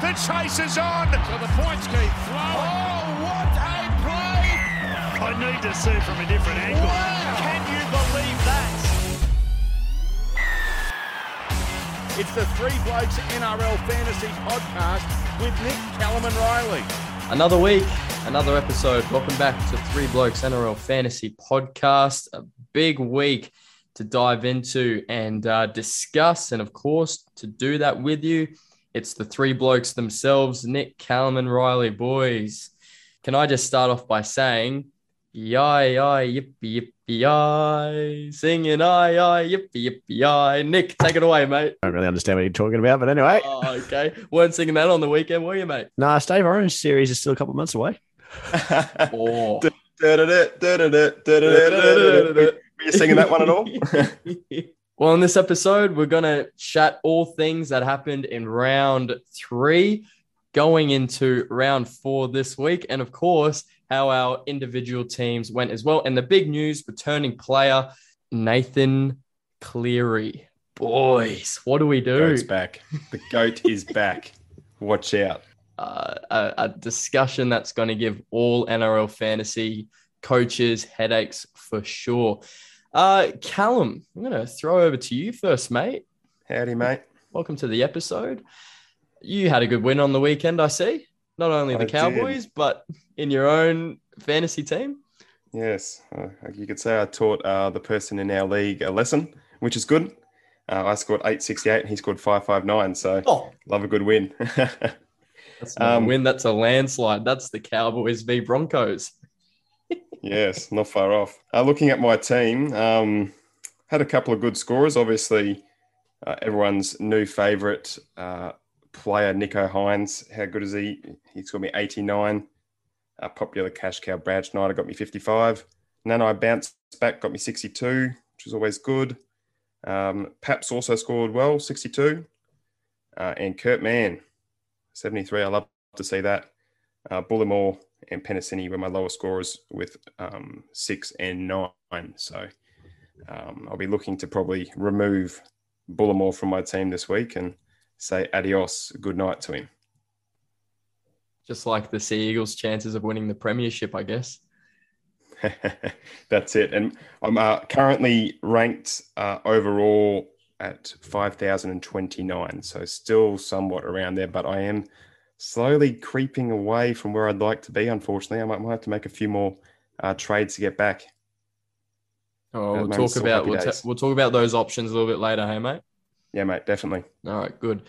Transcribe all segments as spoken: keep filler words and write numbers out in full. The chase is on. So the points keep flowing. Oh, what a play! I need to see from a different angle. Wow. Can you believe that? It's the Three Blokes N R L Fantasy Podcast with Nick, Callum and Riley. Another week, another episode. Welcome back to Three Blokes N R L Fantasy Podcast. A big week to dive into and uh, discuss, and of course, to do that with you, it's the three blokes themselves, Nick, Callum, and Riley. Boys, can I just start off by saying, yai, yai, yippee, yippee, yai, singing, yai, yai, yippee, yippee, yai. Nick, take it away, mate. I don't really understand what you're talking about, but anyway. Oh, okay. Weren't singing that on the weekend, were you, mate? Nah, Stave Orange series is still a couple of months away. Oh. Were you singing that one at all? Well, in this episode, we're going to chat all things that happened in round three, going into round four this week, and of course, how our individual teams went as well. And the big news, returning player, Nathan Cleary. Boys, what do we do? The goat's back. The goat is back. Watch out. Uh, a, a discussion that's going to give all N R L fantasy coaches headaches for sure. Uh, Callum, I'm going to throw over to you first, mate. Howdy, mate. Welcome to the episode. You had a good win on the weekend, I see. Not only the I Cowboys, did. But in your own fantasy team. Yes. Uh, you could say I taught uh, the person in our league a lesson, which is good. Uh, I scored eight sixty-eight and he scored five fifty-nine. So oh. love a good win. That's not um, a win. That's a landslide. That's the Cowboys v Broncos. Yes, not far off. Uh, looking at my team, um, had a couple of good scorers. Obviously, uh, everyone's new favourite uh, player, Nico Hines. How good is he? He scored me eighty-nine. Uh, popular cash cow, Brad Schneider, got me fifty-five. Nanai bounced back, got me sixty-two, which is always good. Um, Paps also scored well, sixty-two. Uh, and Kurt Mann, seventy-three. I love to see that. Uh, Bullimore and Pennicini were my lower scorers with um, six and nine. So um, I'll be looking to probably remove Bullimore from my team this week and say adios, good night to him. Just like the Sea Eagles' chances of winning the premiership, I guess. That's it. And I'm uh, currently ranked uh, overall at five thousand twenty-nine. So still somewhat around there, but I am slowly creeping away from where I'd like to be, unfortunately. I might, might have to make a few more uh, trades to get back. Oh, we'll talk about we'll, t- we'll talk about those options a little bit later, hey, mate? Yeah, mate, definitely. All right, good.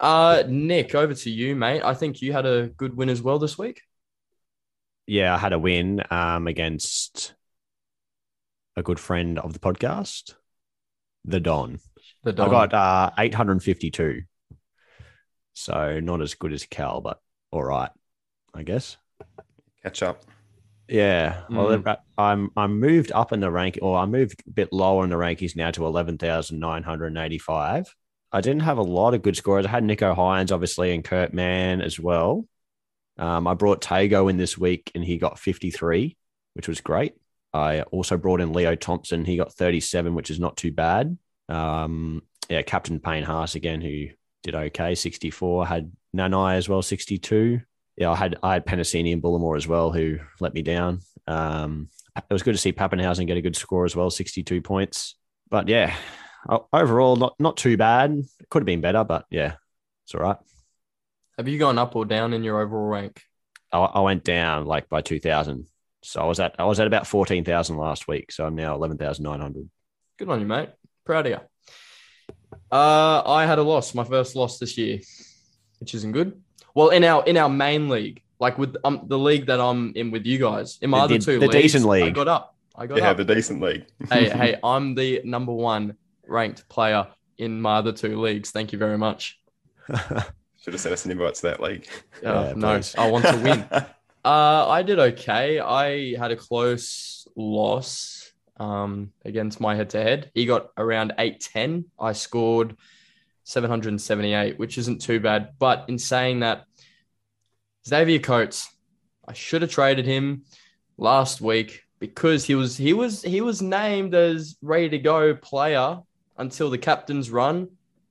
Uh, Nick, over to you, mate. I think you had a good win as well this week. Yeah, I had a win um, against a good friend of the podcast, the Don. The Don. I got uh, eight hundred fifty-two. So not as good as Cal, but all right, I guess. Catch up. Yeah. Mm. Well, I'm I'm moved up in the rank, or I moved a bit lower in the rankings now to eleven thousand nine hundred eighty-five. I didn't have a lot of good scorers. I had Nico Hines, obviously, and Kurt Mann as well. Um, I brought Tago in this week, and he got fifty-three, which was great. I also brought in Leo Thompson. He got thirty-seven, which is not too bad. Um, yeah, Captain Payne Haas again, who did okay, sixty-four. Had Nanai as well, sixty-two. Yeah, I had I had Pennicini and Bullimore as well, who let me down. Um, it was good to see Pappenhausen get a good score as well, sixty-two points. But yeah, overall, not not too bad. Could have been better, but yeah, it's all right. Have you gone up or down in your overall rank? I, I went down like by two thousand, so I was at I was at about fourteen thousand last week. So I'm now eleven thousand nine hundred. Good on you, mate. Proud of you. Uh, I had a loss, my first loss this year, which isn't good. Well, in our in our main league, like with um, the league that I'm in with you guys, in my the, other two the leagues, decent league. I got up. I got yeah, up. Yeah, the decent league. hey, hey, I'm the number one ranked player in my other two leagues. Thank you very much. Should have sent us an invite to that league. Uh, yeah, no, I want to win. uh, I did okay. I had a close loss. Um, against my head-to-head. He got around eight ten. I scored seven hundred seventy-eight, which isn't too bad. But in saying that, Xavier Coates, I should have traded him last week because he was he was he was named as ready to go player until the captain's run,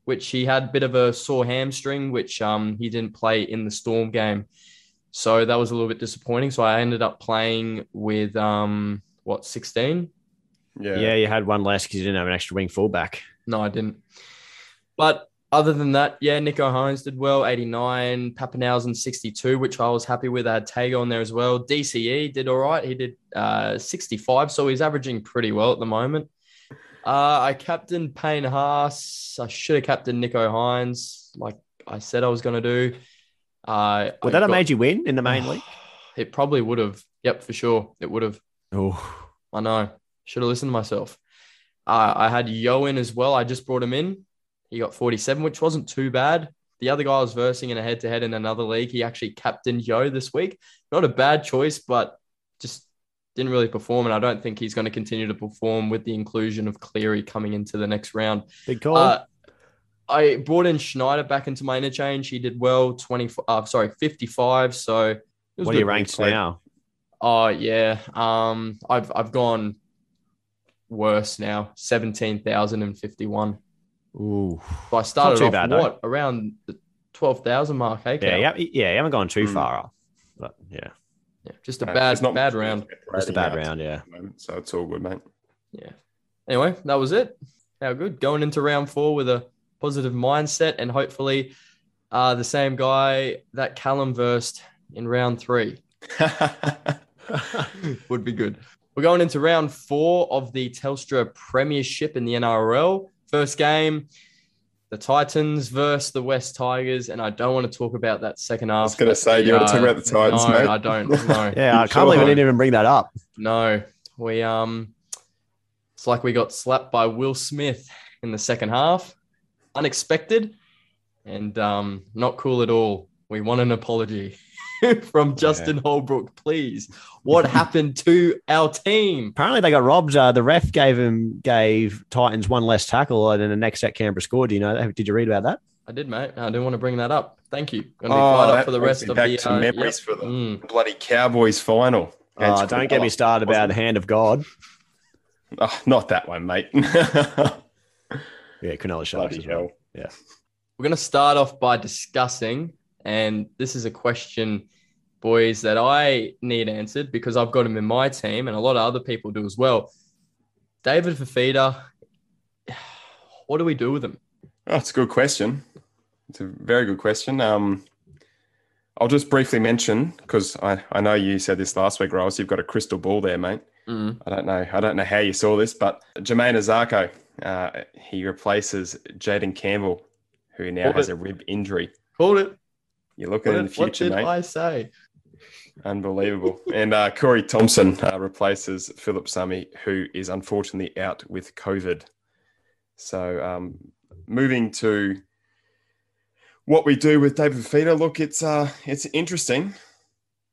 which he had a bit of a sore hamstring, which um, he didn't play in the Storm game. So that was a little bit disappointing. So I ended up playing with, um, what, sixteen? Yeah, yeah, you had one less because you didn't have an extra wing fullback. No, I didn't. But other than that, yeah, Nico Hines did well, eighty-nine, Pappenhausen sixty-two, which I was happy with. I had Tago on there as well. D C E did all right. He did uh, sixty-five, so he's averaging pretty well at the moment. Uh, I captained Payne Haas. I should have captained Nico Hines, like I said I was going to do. Uh, would I that got... have made you win in the main league? It probably would have. Yep, for sure. It would have. Oh, I know. Should have listened to myself. Uh, I had Yo in as well. I just brought him in. He got forty-seven, which wasn't too bad. The other guy I was versing in a head-to-head in another league, he actually captained Yo this week. Not a bad choice, but just didn't really perform, and I don't think he's going to continue to perform with the inclusion of Cleary coming into the next round. Big call. Uh, I brought in Schneider back into my interchange. He did well, twenty, uh, sorry, fifty-five. So it was what are your ranks now? Oh, uh, yeah. Um, I've I've gone worse now, seventeen thousand fifty-one. Ooh. So I started off, bad, what, though. Around the twelve thousand mark, hey? Yeah, yeah, yeah, you haven't gone too mm. far off. But, yeah. Yeah, just a no, bad, not, bad round. Just a bad round, yeah. Moment, so it's all good, mate. Yeah. Anyway, that was it. How good. Going into round four with a positive mindset and hopefully uh, the same guy that Callum versed in round three. Would be good. We're going into round four of the Telstra Premiership in the N R L. First game, the Titans versus the West Tigers, and I don't want to talk about that second half. I was going to say, do you uh, want to talk about the Titans, no, mate? No, I don't. No. Yeah, I can't believe I didn't even bring that up. No, we um, it's like we got slapped by Will Smith in the second half, unexpected, and um, not cool at all. We want an apology from Justin yeah. Holbrook, please. What happened to our team? Apparently they got robbed. Uh, the ref gave him gave Titans one less tackle, and then the next set Canberra scored. Do you know that? Did you read about that? I did, mate. I didn't want to bring that up. Thank you. Going to be fired oh, up for the rest of back the to uh, memories yeah. for the mm. bloody Cowboys final. Oh, don't get me started about the hand of God. Oh, not that one, mate. yeah, Cronulla Sharks. Bloody hell. Yeah, we're going to start off by discussing. And this is a question, boys, that I need answered because I've got him in my team and a lot of other people do as well. David Fafita, what do we do with him? Oh, it's a good question. It's a very good question. Um, I'll just briefly mention, because I, I know you said this last week, Ross, you've got a crystal ball there, mate. Mm. I don't know. I don't know how you saw this, but Jermaine Azarko, uh, he replaces Jaden Campbell, who now Called has it. a rib injury. Called it. You're looking in the future, mate. What did I say? Unbelievable. and uh, Corey Thompson uh, replaces Philip Summy, who is unfortunately out with COVID. So um, moving to what we do with David Fafita. Look, it's uh, it's interesting.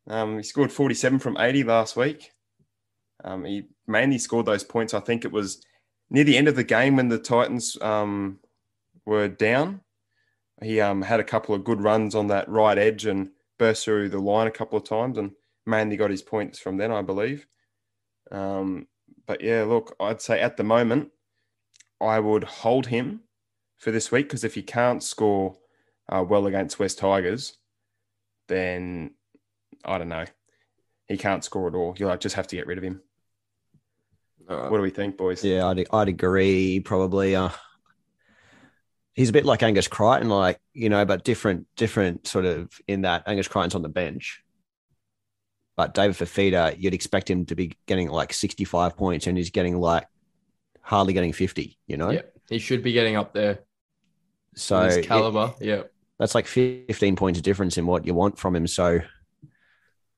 Um, he scored forty-seven from eighty last week. Um, he mainly scored those points. I think it was near the end of the game when the Titans um, were down. He um, had a couple of good runs on that right edge and burst through the line a couple of times and mainly got his points from then, I believe. Um, but, yeah, look, I'd say at the moment I would hold him for this week because if he can't score uh, well against West Tigers, then, I don't know, he can't score at all. You'll like, just have to get rid of him. Uh, what do we think, boys? Yeah, I'd, I'd agree probably. Uh... He's a bit like Angus Crichton, like, you know, but different, different sort of in that Angus Crichton's on the bench. But David Fafita, you'd expect him to be getting like sixty-five points and he's getting like hardly getting fifty, you know? Yeah, he should be getting up there. So his caliber, it, yeah. That's like fifteen points difference in what you want from him. So,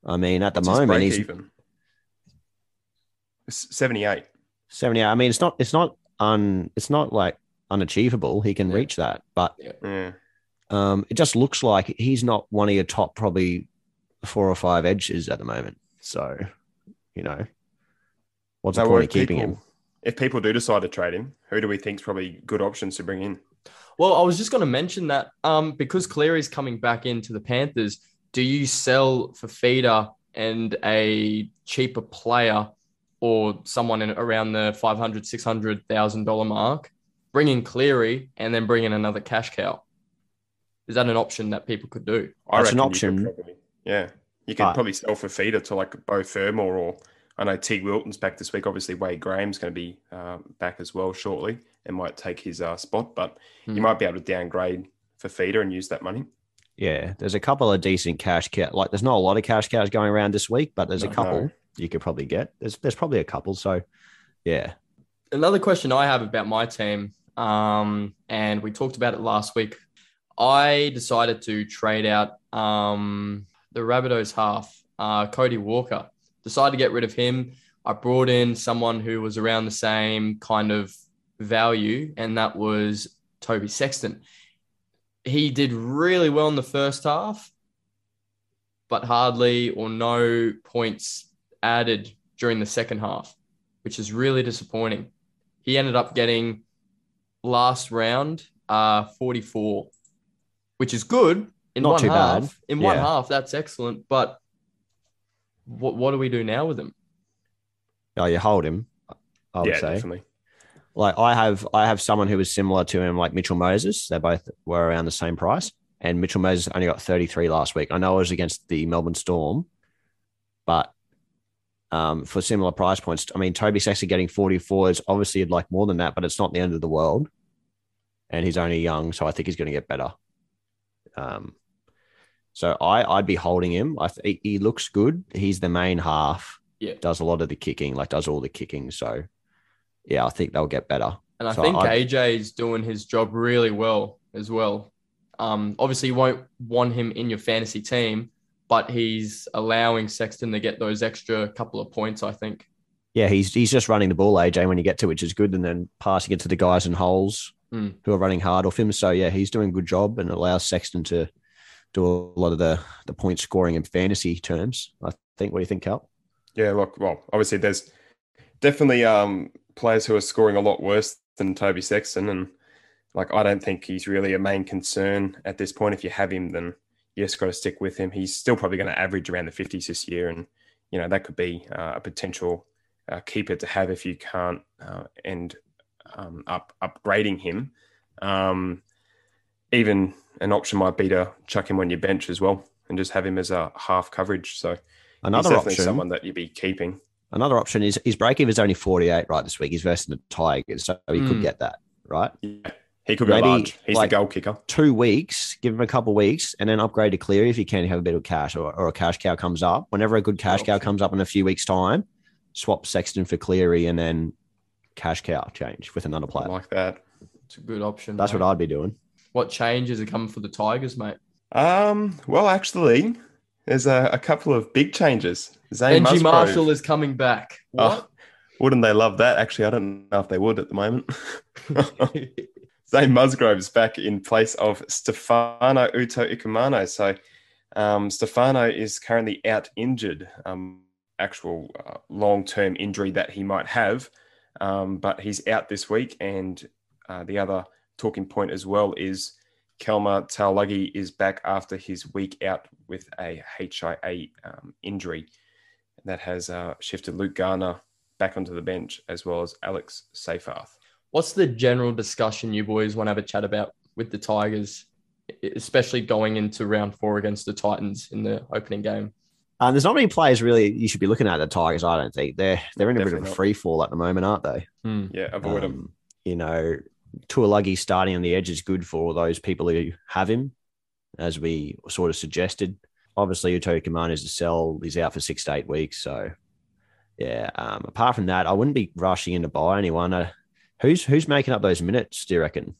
I mean, at the What's moment, he's even seventy-eight. seventy-eight. I mean, it's not, it's not, un, it's not like, unachievable. He can yeah. reach that, but yeah. um, it just looks like he's not one of your top probably four or five edges at the moment. So, you know, what's no, the point of keeping people, him? If people do decide to trade him, who do we think is probably good options to bring in? Well, I was just going to mention that um, because Cleary's coming back into the Panthers, do you sell for Fafita and a cheaper player or someone in, around the five hundred thousand dollars, six hundred thousand dollars mark bring in Cleary and then bring in another cash cow. Is that an option that people could do? I That's an option. You probably, yeah. You could but, probably sell Fafita to like Bo Fermor, or I know T. Wilton's back this week. Obviously, Wade Graham's going to be um, back as well shortly and might take his uh, spot, but mm. you might be able to downgrade Fafita and use that money. Yeah, there's a couple of decent cash cows. Like, there's not a lot of cash cows going around this week, but there's no, a couple no. you could probably get. There's there's probably a couple. So, yeah. Another question I have about my team, um, and we talked about it last week. I decided to trade out um, the Rabbitohs half, uh, Cody Walker. Decided to get rid of him. I brought in someone who was around the same kind of value, and that was Toby Sexton. He did really well in the first half, but hardly or no points added during the second half, which is really disappointing. He ended up getting last round uh, forty-four, which is good in Not one too half. Bad. In yeah. one half, that's excellent. But what what do we do now with him? Oh, you hold him, I would yeah, say. Definitely. Like I have, I have someone who was similar to him, like Mitchell Moses. They both were around the same price, and Mitchell Moses only got thirty-three last week. I know it was against the Melbourne Storm, but um, for similar price points, I mean, Toby Sexton getting forty-four is obviously you'd like more than that, but it's not the end of the world, and he's only young, so I think he's going to get better. Um, so I, I'd be holding him. I th- he looks good. He's the main half. Yeah, does a lot of the kicking, like does all the kicking. So. Yeah, I think they'll get better. And I so think I, A J's doing his job really well as well. Um, obviously, you won't want him in your fantasy team, but he's allowing Sexton to get those extra couple of points, I think. Yeah, he's he's just running the ball, A J, when you get to, which is good, and then passing it to the guys in holes mm. who are running hard off him. So, yeah, he's doing a good job and allows Sexton to do a lot of the, the point scoring in fantasy terms, I think. What do you think, Cal? Yeah, look, well, obviously there's definitely um, – players who are scoring a lot worse than Toby Sexton. And like, I don't think he's really a main concern at this point. If you have him, then you just got to stick with him. He's still probably going to average around the fifties this year. And, you know, that could be uh, a potential uh, keeper to have if you can't uh, end um, up upgrading him. Um, even an option might be to chuck him on your bench as well and just have him as a half coverage. So another he's definitely option. Someone that you'd be keeping. Another option is his break-even is only forty-eight right this week. He's versus the Tigers, so he mm. could get that, right? Yeah. He could go large. He's like the goal kicker. Two weeks, give him a couple of weeks, and then upgrade to Cleary if you can have a bit of cash or, or a cash cow comes up. Whenever a good cash cow comes up in a few weeks' time, swap Sexton for Cleary and then cash cow change with another player. I like that. It's a good option. That's mate. What I'd be doing. What changes are coming for the Tigers, mate? Um. Well, actually... There's a, a couple of big changes. Zane Musgrove. Marshall is coming back. What? Oh, wouldn't they love that? Actually, I don't know if they would at the moment. Zane Musgrove's back in place of Stefano Uto-Icumano. So um, Stefano is currently out injured, um, actual uh, long-term injury that he might have. Um, but he's out this week. And uh, the other talking point as well is Kelma Talagi is back after his week out with a H I A um, injury that has uh, shifted Luke Garner back onto the bench as well as Alex Safarth. What's the general discussion you boys want to have a chat about with the Tigers, especially going into round four against the Titans in the opening game? Um, there's not many players really you should be looking at the Tigers, I don't think. They're they're in a Definitely bit of a not. free fall at the moment, aren't they? Hmm. Yeah, avoid um, them. You know... Tuilagi starting on the edge is good for those people who have him, as we sort of suggested. Obviously, Uto-Icumano is a sell. He's out for six to eight weeks. So, yeah, um, apart from that, I wouldn't be rushing in to buy anyone. Uh, who's who's making up those minutes, do you reckon?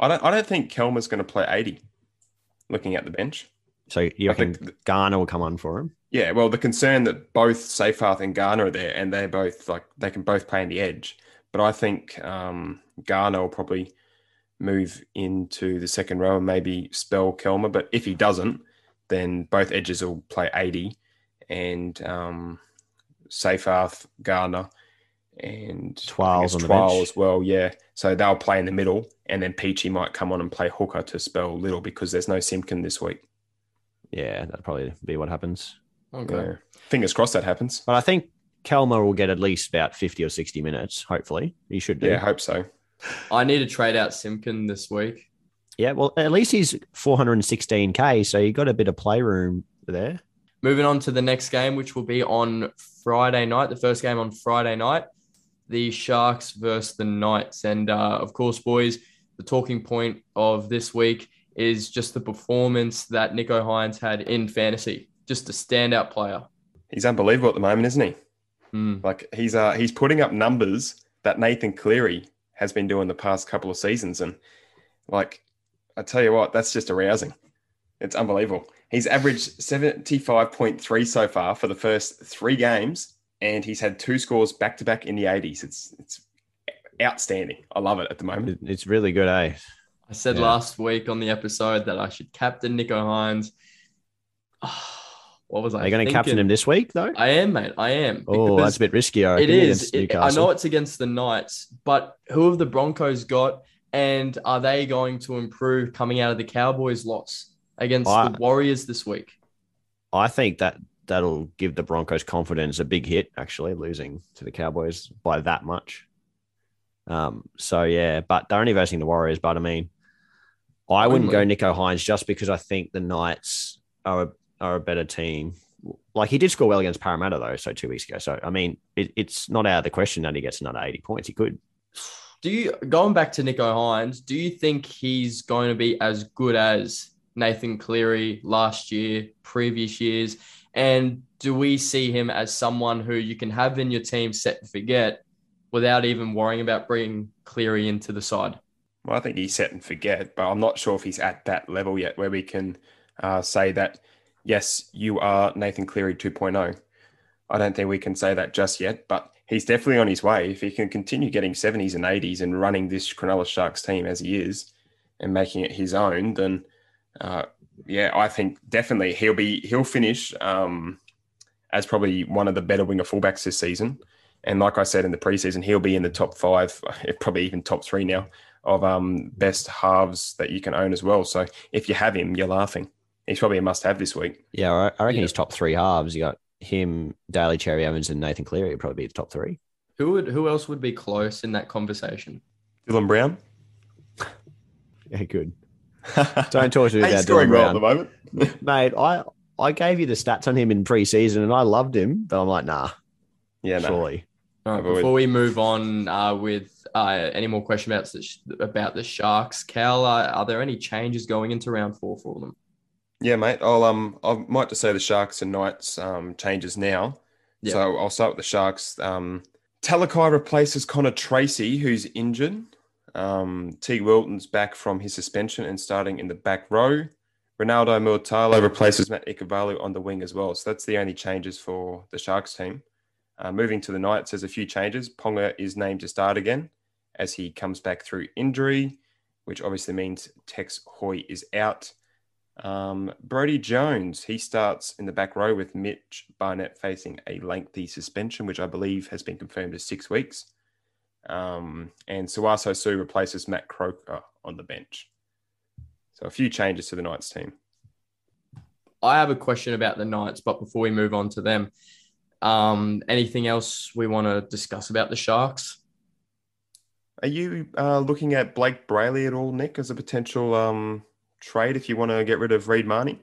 I don't I don't think Kelmer's going to play eighty, looking at the bench. So you I reckon think, Garner will come on for him? Yeah, well, the concern that both Safarth and Garner are there, and they both like they can both play on the edge. But I think um, Garner will probably move into the second row and maybe spell Kelmer. But if he doesn't, then both edges will play eighty. And um, Safarth, Garner, and Twals on the bench as well, yeah. So they'll play in the middle. And then Peachy might come on and play hooker to spell Little because there's no Simkin this week. Yeah, that'll probably be what happens. Okay. Yeah. Fingers crossed that happens. But I think... Kelmer will get at least about fifty or sixty minutes, hopefully. He should do. Yeah, I hope so. I need to trade out Simkin this week. Yeah, well, at least he's four hundred sixteen K, so you got a bit of playroom there. Moving on to the next game, which will be on Friday night, the first game on Friday night, the Sharks versus the Knights. And, uh, of course, boys, the talking point of this week is just the performance that Nico Hines had in fantasy. Just a standout player. He's unbelievable at the moment, isn't he? Mm. Like, he's uh, he's putting up numbers that Nathan Cleary has been doing the past couple of seasons. And, like, I tell you what, that's just arousing. It's unbelievable. He's averaged seventy-five point three so far for the first three games, and he's had two scores back-to-back in the eighties. It's it's outstanding. I love it at the moment. It's really good, eh? I said yeah. last week on the episode that I should captain Nico Hines. Oh, what was I Are you going to captain him this week, though? I am, mate. I am. Oh, that's a bit risky. I it is. It, I know it's against the Knights, but who have the Broncos got, and are they going to improve coming out of the Cowboys' loss against I, the Warriors this week? I think that that'll give the Broncos confidence a big hit, actually, losing to the Cowboys by that much. Um, so, yeah, but they're only versing the Warriors. But, I mean, I only. wouldn't go Nico Hines just because I think the Knights are a, are a better team. Like, he did score well against Parramatta, though, so two weeks ago. So, I mean, it, it's not out of the question that he gets another eighty points. He could. Do you Going back to Nico Hines, do you think he's going to be as good as Nathan Cleary last year, previous years? And do we see him as someone who you can have in your team set to forget without even worrying about bringing Cleary into the side? Well, I think he's set and forget, but I'm not sure if he's at that level yet where we can uh, say that, yes, you are Nathan Cleary two point oh. I don't think we can say that just yet, but he's definitely on his way. If he can continue getting seventies and eighties and running this Cronulla Sharks team as he is and making it his own, then Uh, yeah, I think definitely he'll be he'll finish um, as probably one of the better winger fullbacks this season. And like I said in the preseason, he'll be in the top five, probably even top three now of um, best halves that you can own as well. So if you have him, you're laughing. He's probably a must-have this week. Yeah, I reckon yeah. he's top three halves. You got him, Daly Cherry Evans, and Nathan Cleary would probably be the top three. Who would who else would be close in that conversation? Dylan Brown. Yeah, good. Don't talk to me about he's scoring well at the moment. Mate, I, I gave you the stats on him in preseason and I loved him, but I'm like, nah. Yeah, surely. No. All right, before we move on uh, with uh, any more questions about the, about the Sharks, Cal, uh, are there any changes going into round four for them? Yeah, mate. I'll um I might just say the Sharks and Knights um changes now. Yep. So I'll start with the Sharks. Um, Talakai replaces Connor Tracy, who's injured. Um, Teague Wilton's back from his suspension and starting in the back row. Ronaldo Muatalo replaces Matt Ikevalu on the wing as well. So that's the only changes for the Sharks team. Uh, moving to the Knights, there's a few changes. Ponga is named to start again as he comes back through injury, which obviously means Tex Hoy is out. Um, Brody Jones, he starts in the back row with Mitch Barnett facing a lengthy suspension, which I believe has been confirmed as six weeks. Um, and Suaso Su replaces Matt Croker on the bench. So a few changes to the Knights team. I have a question about the Knights, but before we move on to them, um, anything else we want to discuss about the Sharks? Are you uh, looking at Blake Brayley at all, Nick, as a potential um, trade if you want to get rid of Reid Marnie?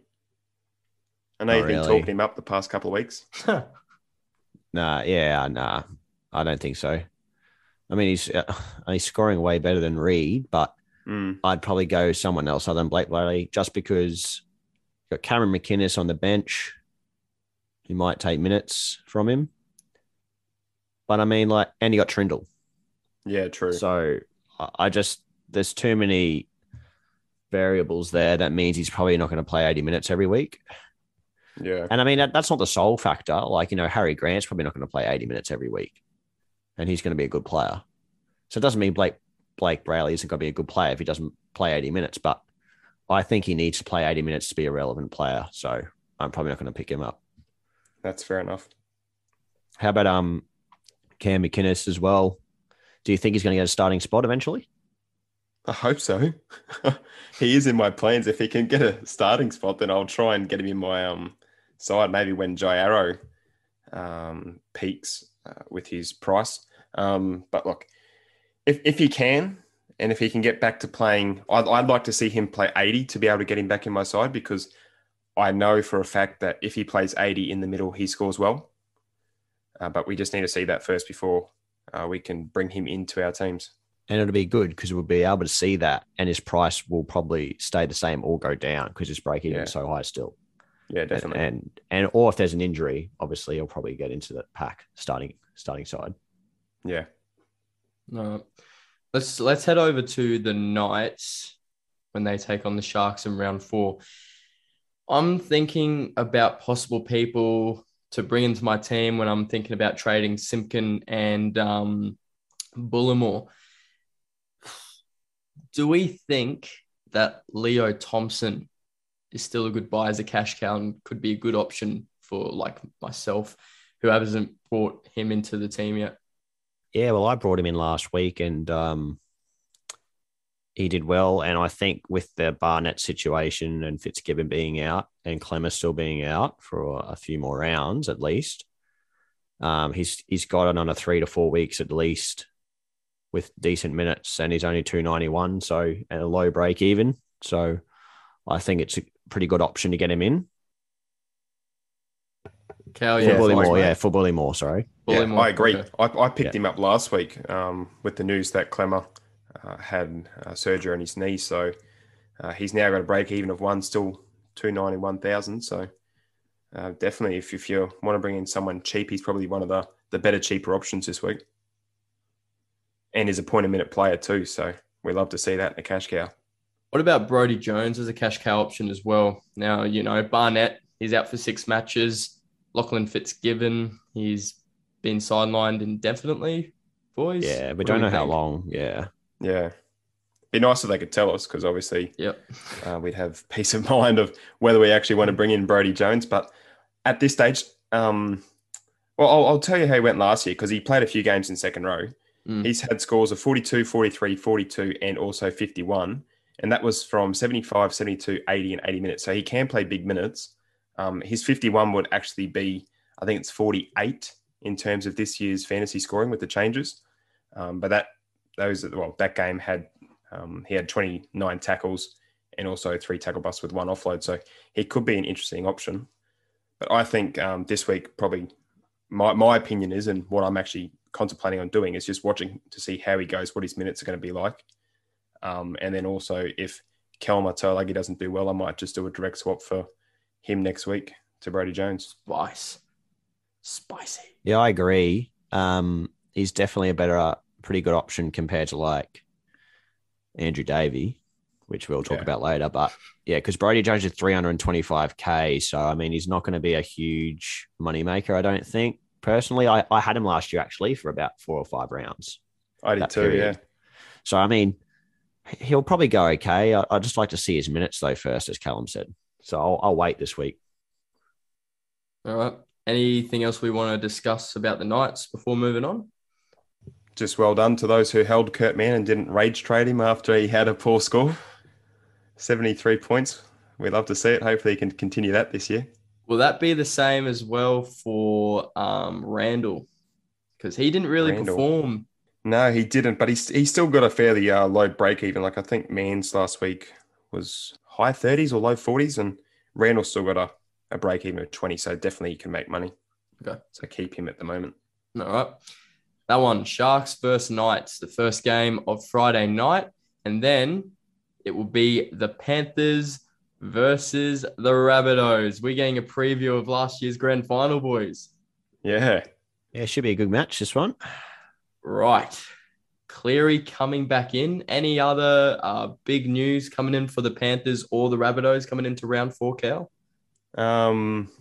I know Not you've really. been talking him up the past couple of weeks. nah, yeah, nah. I don't think so. I mean, he's uh, he's scoring way better than Reid, but mm. I'd probably go someone else other than Blake Brayley just because you've got Cameron McInnes on the bench. You might take minutes from him. But I mean, like, and you got Trindle. Yeah, true. So I just, there's too many variables there. That means he's probably not going to play eighty minutes every week. Yeah. And I mean, that, that's not the sole factor. Like, you know, Harry Grant's probably not going to play eighty minutes every week. And he's going to be a good player. So it doesn't mean Blake Blake Brayley isn't going to be a good player if he doesn't play eighty minutes, but I think he needs to play eighty minutes to be a relevant player. So I'm probably not going to pick him up. That's fair enough. How about um, Cam McInnes as well? Do you think he's going to get a starting spot eventually? I hope so. He is in my plans. If he can get a starting spot, then I'll try and get him in my um side, maybe when Jairo um peaks uh, with his price. Um, but look, if if you can, and if he can get back to playing, I'd, I'd like to see him play eighty to be able to get him back in my side, because I know for a fact that if he plays eighty in the middle, he scores well. Uh, but we just need to see that first before uh, we can bring him into our teams. And it'll be good because we'll be able to see that, and his price will probably stay the same or go down because his break even yeah. is so high still. Yeah, definitely. And, and and or if there's an injury, obviously he'll probably get into the pack starting starting side. Yeah. No, let's let's head over to the Knights when they take on the Sharks in round four. I'm thinking about possible people to bring into my team when I'm thinking about trading Simpkin and um, Bullimore. Do we think that Leo Thompson is still a good buy as a cash cow and could be a good option for like myself, who hasn't brought him into the team yet? Yeah, well, I brought him in last week and um, he did well. And I think with the Barnett situation and Fitzgibbon being out and Clemmer still being out for a few more rounds at least, um, he's he's got it on a three to four weeks at least with decent minutes, and he's only two ninety-one, so at a low break even. So I think it's a pretty good option to get him in. Cal, yeah, for Bullimore, yeah, for Bullimore, sorry. Bullimore. Yeah, I agree. Okay. I, I picked yeah. him up last week um, with the news that Clemmer uh, had uh, surgery on his knee, so uh, he's now got a break even of one, still two ninety-one thousand. So uh, definitely, if, if you want to bring in someone cheap, he's probably one of the, the better, cheaper options this week. And is a point-a-minute player too, so we love to see that in a cash cow. What about Brody Jones as a cash cow option as well? Now, you know, Barnett, he's out for six matches. Lachlan Fitzgibbon, he's been sidelined indefinitely, boys. Yeah, we don't know how long. Yeah. Yeah. Be nice if they could tell us, because obviously yep. uh, we'd have peace of mind of whether we actually want to bring in Brody Jones. But at this stage, um, well, I'll, I'll tell you how he went last year, because he played a few games in second row. Mm. He's had scores of forty-two, forty-three, forty-two, and also fifty-one. And that was from seventy-five, seventy-two, eighty, and eighty minutes. So he can play big minutes. Um, his fifty-one would actually be, I think it's forty-eight in terms of this year's fantasy scoring with the changes. Um, but that those well, that game had um, he had twenty-nine tackles and also three tackle busts with one offload. So he could be an interesting option. But I think um, this week probably my my opinion is, and what I'm actually contemplating on doing, is just watching to see how he goes, what his minutes are going to be like. Um, and then also, if Kelma Talagi doesn't do well, I might just do a direct swap for him next week to Brody Jones. Spice. Spicy. Yeah, I agree. Um, he's definitely a better, pretty good option compared to like Andrew Davey, which we'll talk yeah. about later. But yeah, because Brody Jones is three twenty-five K. So, I mean, he's not going to be a huge moneymaker, I don't think. Personally, I, I had him last year actually for about four or five rounds. I did too, period. yeah. So, I mean, he'll probably go okay. I'd just like to see his minutes though first, as Callum said. So I'll, I'll wait this week. All right. Anything else we want to discuss about the Knights before moving on? Just well done to those who held Kurt Mann and didn't rage trade him after he had a poor score. seventy-three points. We'd love to see it. Hopefully he can continue that this year. Will that be the same as well for um, Randall? Because he didn't really Randall. perform. No, he didn't, but he's, he's still got a fairly uh, low break even. Like I think Mann's last week was high thirties or low forties, and Randall's still got a, a break even of twenty, so definitely you can make money. Okay. So keep him at the moment. All right. That one, Sharks versus Knights, the first game of Friday night, and then it will be the Panthers versus the Rabbitohs. We're getting a preview of last year's grand final, boys. Yeah. Yeah, it should be a good match, this one. Right. Cleary coming back in. Any other uh, big news coming in for the Panthers or the Rabbitohs coming into round four, Cal? Um,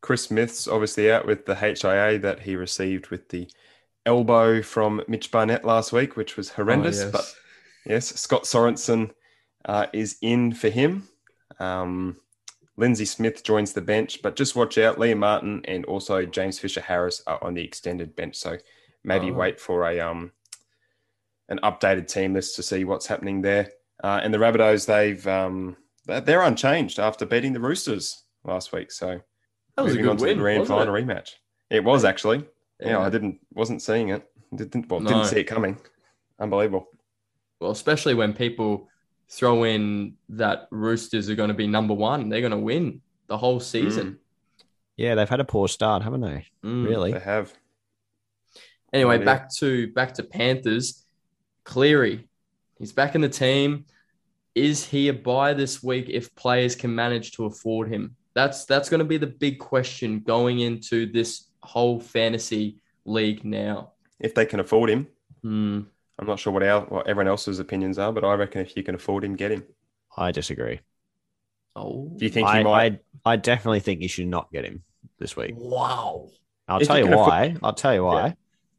Chris Smith's obviously out with the H I A that he received with the elbow from Mitch Barnett last week, which was horrendous. Oh, yes. But yes, Scott Sorensen uh, is in for him. Um, Lindsay Smith joins the bench, but just watch out. Liam Martin and also James Fisher-Harris are on the extended bench, so maybe oh. wait for a um an updated team list to see what's happening there. Uh, and the Rabbitohs, they've um they're unchanged after beating the Roosters last week. So that was a good win. Grand final rematch. It was actually. Yeah, yeah I didn't wasn't seeing it. Didn't well no. didn't see it coming. Unbelievable. well, especially when people throw in that Roosters are going to be number one. They're going to win the whole season. Mm. Yeah, they've had a poor start, haven't they? Mm, really? They have. Anyway, oh, back to back to Panthers. Cleary, he's back in the team. Is he a buy this week if players can manage to afford him? That's that's going to be the big question going into this whole fantasy league now. If they can afford him. Mm. I'm not sure what, our, what everyone else's opinions are, but I reckon if you can afford him, get him. I disagree. Oh, do you think I, he might? I, I definitely think you should not get him this week. Wow. I'll if tell you why. Afford- I'll tell you why. Yeah.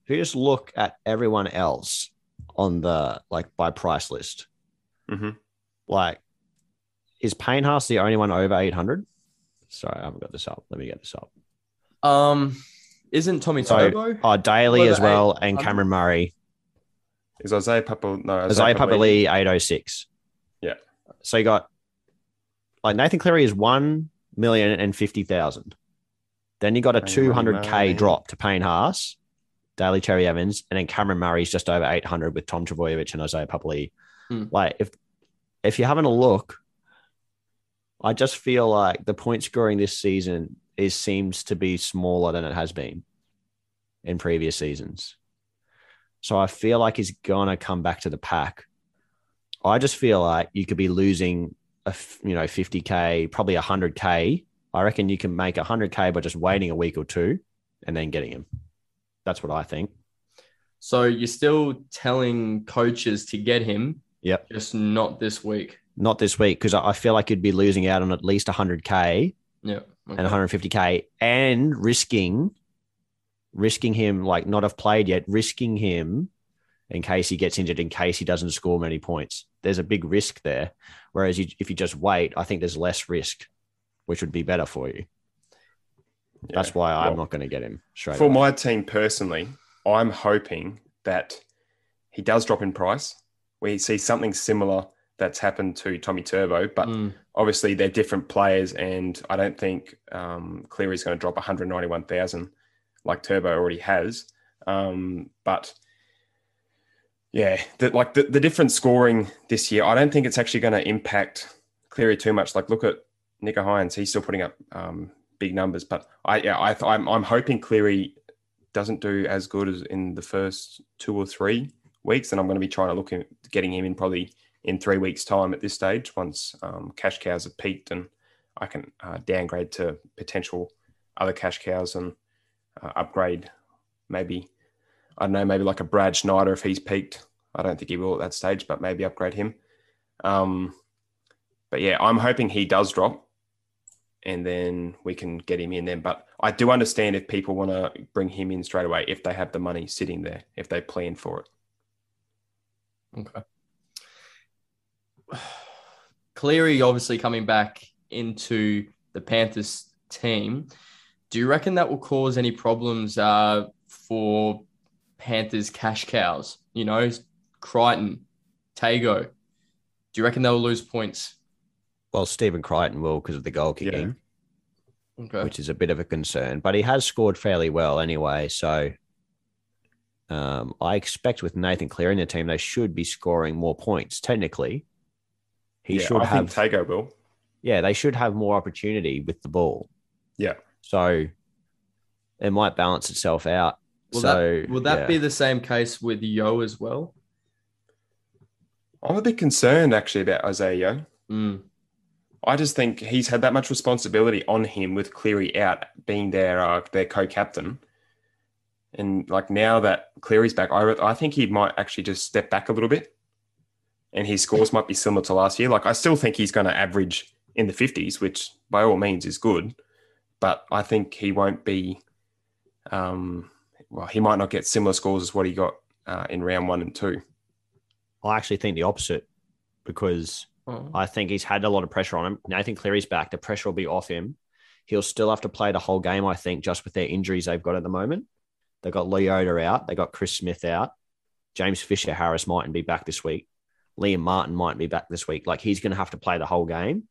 If you just look at everyone else on the like by price list, mm-hmm. like is Payne Haas the only one over eight hundred? Sorry, I haven't got this up. Let me get this up. Um, isn't Tommy so, Tobo? Oh, Daly as well, eight hundred? And Cameron Murray. Is Isaiah Papal? No, Isaiah Papali eight oh six. Yeah. So you got like Nathan Cleary is one million and fifty thousand. Then you got a two hundred k drop to Payne Haas, Daly Cherry Evans, and then Cameron Murray's just over eight hundred with Tom Trbojevic and Isaiah Papali. Mm. Like if if you're having a look, I just feel like the point scoring this season is seems to be smaller than it has been in previous seasons. So I feel like he's going to come back to the pack. I just feel like you could be losing, a, you know, fifty K, probably one hundred K. I reckon you can make one hundred K by just waiting a week or two and then getting him. That's what I think. So you're still telling coaches to get him. Yep. Just not this week. Not this week because I feel like you'd be losing out on at least one hundred K yep. okay. and one hundred fifty K and risking... risking him, like not have played yet, risking him in case he gets injured, in case he doesn't score many points. There's a big risk there. Whereas you, if you just wait, I think there's less risk, which would be better for you. Yeah. That's why I'm well, not going to get him straight For away. My team personally, I'm hoping that he does drop in price. We see something similar that's happened to Tommy Turbo, but mm. obviously they're different players and I don't think um, Cleary's going to drop one hundred ninety-one thousand like Turbo already has. Um, but yeah, the, like the, the different scoring this year, I don't think it's actually going to impact Cleary too much. Like look at Nico Hines. He's still putting up um, big numbers, but I, yeah, I, I'm, I'm hoping Cleary doesn't do as good as in the first two or three weeks. And I'm going to be trying to look at getting him in probably in three weeks time at this stage, once um, cash cows have peaked and I can uh, downgrade to potential other cash cows and, Uh, upgrade, maybe, I don't know, maybe like a Brad Schneider if he's peaked. I don't think he will at that stage, but maybe upgrade him. Um, but yeah, I'm hoping he does drop and then we can get him in then. But I do understand if people want to bring him in straight away, if they have the money sitting there, if they plan for it. Okay. Cleary obviously coming back into the Panthers team. Do you reckon that will cause any problems uh, for Panthers cash cows? You know, Crichton, Tago. Do you reckon they'll lose points? Well, Stephen Crichton will because of the goal kicking, yeah. okay. which is a bit of a concern. But he has scored fairly well anyway. So um, I expect with Nathan Cleary in the team, they should be scoring more points. Technically, he yeah, should I have think Tago will. Yeah, they should have more opportunity with the ball. Yeah. So it might balance itself out. Will so that, will that yeah. be the same case with Yo as well? I'm a bit concerned actually about Isaiah Yo. Mm. I just think he's had that much responsibility on him with Cleary out being their uh, their co-captain, and like now that Cleary's back, I I think he might actually just step back a little bit, and his scores might be similar to last year. Like I still think he's going to average in the fifties, which by all means is good. But I think he won't be, um, well, he might not get similar scores as what he got uh, in round one and two. I actually think the opposite because oh. I think he's had a lot of pressure on him. Nathan Cleary's back. The pressure will be off him. He'll still have to play the whole game, I think, just with their injuries they've got at the moment. They've got Leota out. They got Chris Smith out. James Fisher-Harris mightn't be back this week. Liam Martin mightn't be back this week. Like he's going to have to play the whole game.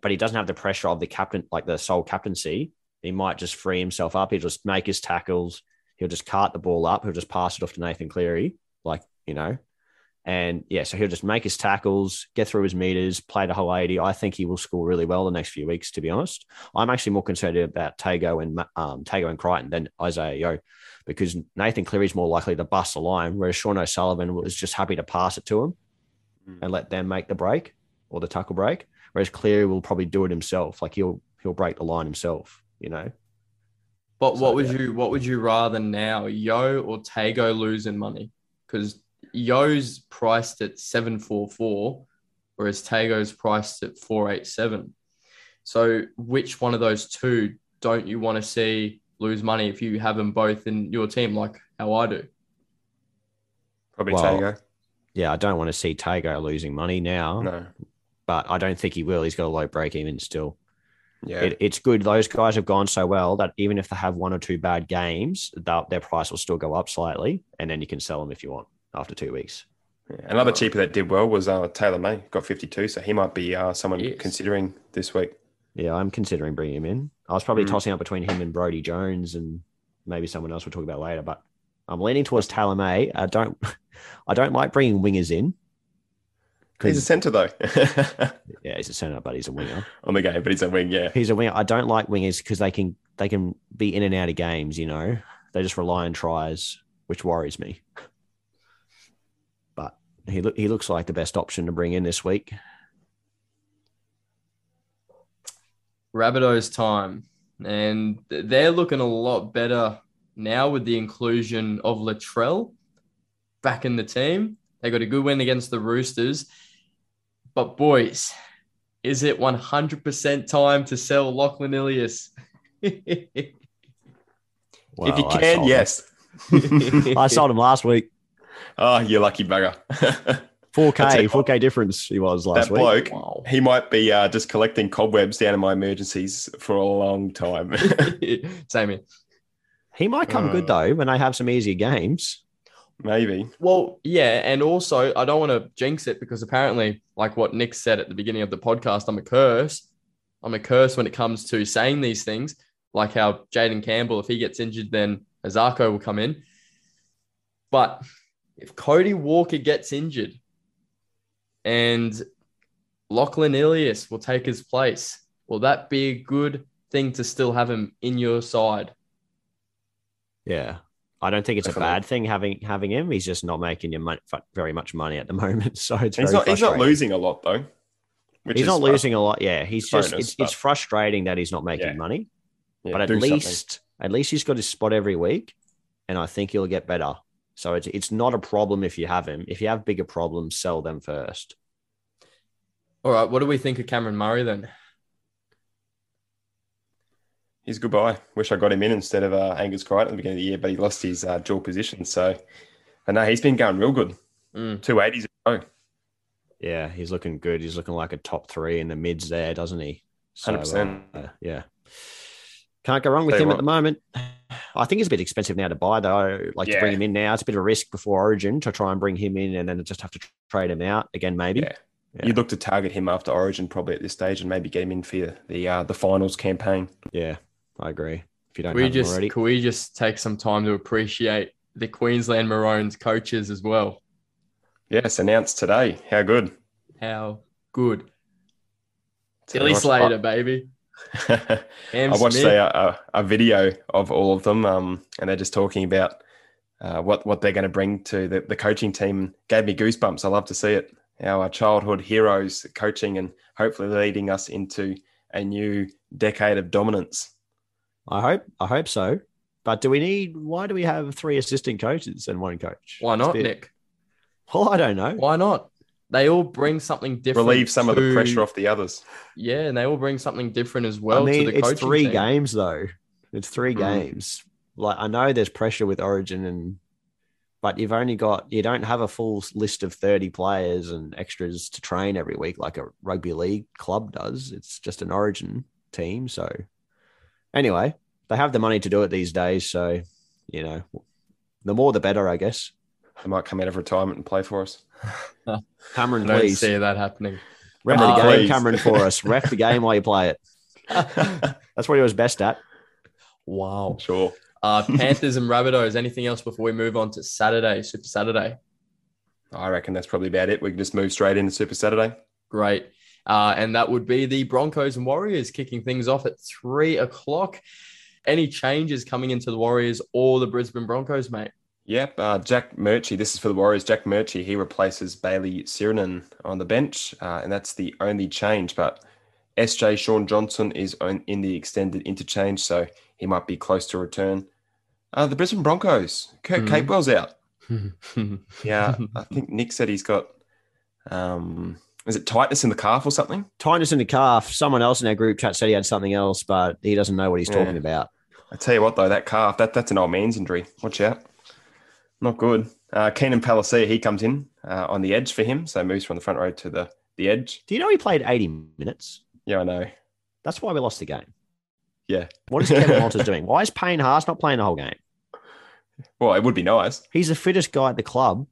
But he doesn't have the pressure of the captain, like the sole captaincy. He might just free himself up. He'll just make his tackles. He'll just cart the ball up. He'll just pass it off to Nathan Cleary, like, you know. And yeah, so he'll just make his tackles, get through his meters, play the whole eighty. I think he will score really well the next few weeks, to be honest. I'm actually more concerned about Tago and um, Tago and Crichton than Isaiah Yeo, because Nathan Cleary is more likely to bust the line, whereas Sean O'Sullivan was just happy to pass it to him mm. and let them make the break or the tackle break. Whereas Cleary will probably do it himself. Like he'll he'll break the line himself, you know. But so, what would yeah. you what would you rather now, Yeo or Tago losing money? Because Yo's priced at seven forty-four, whereas Tago's priced at four eighty-seven. So which one of those two don't you want to see lose money if you have them both in your team, like how I do? Probably well, Tago. Yeah, I don't want to see Tago losing money now. No. But I don't think he will. He's got a low break even still. Yeah, it, it's good. Those guys have gone so well that even if they have one or two bad games, their price will still go up slightly, and then you can sell them if you want after two weeks. Yeah. Another oh. cheaper that did well was uh, Taylor May, got fifty-two, so he might be uh, someone yes. considering this week. Yeah, I'm considering bringing him in. I was probably mm. tossing up between him and Brody Jones and maybe someone else we'll talk about later, but I'm leaning towards Taylor May. I don't, I don't like bringing wingers in. He's a centre though. yeah, he's a centre, but he's a winger. On the game, but he's a wing, yeah. He's a winger. I don't like wingers because they can they can be in and out of games, you know. They just rely on tries, which worries me. But he look he looks like the best option to bring in this week. Rabbitohs time. And they're looking a lot better now with the inclusion of Latrell back in the team. They got a good win against the Roosters. But, boys, is it one hundred percent time to sell Lachlan Ilias? Well, if you can, yes. I sold him last week. Oh, you lucky bugger. four K, four K difference he was last that week. That bloke, wow. He might be uh, just collecting cobwebs down in my emergencies for a long time. Same here. He might come uh, good, though, when they have some easier games. Maybe. Well, yeah. And also, I don't want to jinx it because apparently, like what Nick said at the beginning of the podcast, I'm a curse. I'm a curse when it comes to saying these things, like how Jaden Campbell, if he gets injured, then Azarko will come in. But if Cody Walker gets injured and Lachlan Ilias will take his place, will that be a good thing to still have him in your side? Yeah. I don't think it's Definitely. a bad thing having having him. He's just not making you very much money at the moment, so it's very he's not he's not losing a lot though. Which he's is, not losing uh, a lot. Yeah, he's bonus, just it's, it's frustrating that he's not making yeah. money, yeah, but at least something. at least he's got his spot every week, and I think he'll get better. So it's it's not a problem if you have him. If you have bigger problems, sell them first. All right, what do we think of Cameron Murray then? He's goodbye. Wish I got him in instead of uh, Angus Crichton at the beginning of the year, but he lost his uh, dual position. So, I know he's been going real good. Mm. two eighties in a row. Yeah, he's looking good. He's looking like a top three in the mids there, doesn't he? So, one hundred percent. Uh, yeah. Can't go wrong with him what. at the moment. I think he's a bit expensive now to buy, though. Like yeah. to bring him in now. It's a bit of a risk before Origin to try and bring him in and then just have to trade him out again, maybe. Yeah. Yeah. You'd look to target him after Origin probably at this stage and maybe get him in for the uh, the finals campaign. Yeah. I agree. If you don't we have just, already. Can we just take some time to appreciate the Queensland Maroons coaches as well? Yes, announced today. How good. How good. Tilly Slater, I, baby. I watched a, a, a video of all of them um, and they're just talking about uh, what, what they're going to bring to the, the coaching team. Gave me goosebumps. I love to see it. Our childhood heroes coaching and hopefully leading us into a new decade of dominance. I hope I hope so. But do we need why do we have three assistant coaches and one coach? Why not, bit, Nick? Well, I don't know. Why not? They all bring something different. Relieve some to, of the pressure off the others. Yeah, and they all bring something different as well. I mean, to the it's coaching three team. games though. It's three mm. games. Like I know there's pressure with Origin and but you've only got you don't have a full list of thirty players and extras to train every week like a rugby league club does. It's just an Origin team, so anyway, they have the money to do it these days. So, you know, the more the better, I guess. They might come out of retirement and play for us. Cameron, I please. I don't see that happening. Ref oh, the game, please. Cameron, for us. Ref the game while you play it. That's what he was best at. Wow. Sure. Uh, Panthers and Rabbitohs, anything else before we move on to Saturday, Super Saturday? I reckon that's probably about it. We can just move straight into Super Saturday. Great. Uh, and that would be the Broncos and Warriors kicking things off at three o'clock. Any changes coming into the Warriors or the Brisbane Broncos, mate? Yep. Uh, Jack Murchie, this is for the Warriors. Jack Murchie, he replaces Bailey Sirenen on the bench, uh, and that's the only change. But S J Sean Johnson is on, in the extended interchange, so he might be close to return. Uh, the Brisbane Broncos, Kurt mm-hmm. Capewell's out. Yeah, I think Nick said he's got... Um, Is it tightness in the calf or something? Tightness in the calf. Someone else in our group chat said he had something else, but he doesn't know what he's yeah. talking about. I tell you what, though, that calf, that, that's an old man's injury. Watch out. Not good. Uh, Keenan Pallisea, he comes in uh, on the edge for him, so moves from the front row to the, the edge. Do you know he played eighty minutes? Yeah, I know. That's why we lost the game. Yeah. What is Kevin Walters doing? Why is Payne Haas not playing the whole game? Well, it would be nice. He's the fittest guy at the club,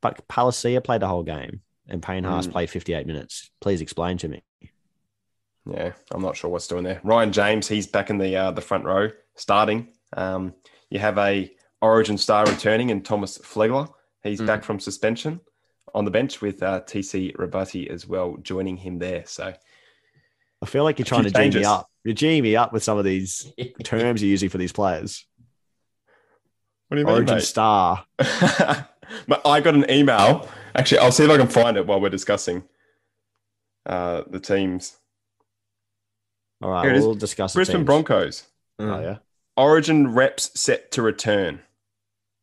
but Pallisea played the whole game. And Payne Haas mm. played fifty-eight minutes. Please explain to me. Yeah, I'm not sure what's doing there. Ryan James, he's back in the uh, the front row, starting. Um, you have a Origin star returning in Thomas Flegler. He's mm. back from suspension on the bench with uh, T C Rabati as well joining him there. So I feel like you're trying to changes. G me up. You're G me up with some of these terms you're using for these players. What do you mean, Origin mate? Star. But I got an email. Actually, I'll see if I can find it while we're discussing uh, the teams. All right, we'll discuss Brisbane the teams. Broncos. Mm. Oh, yeah. Origin reps set to return.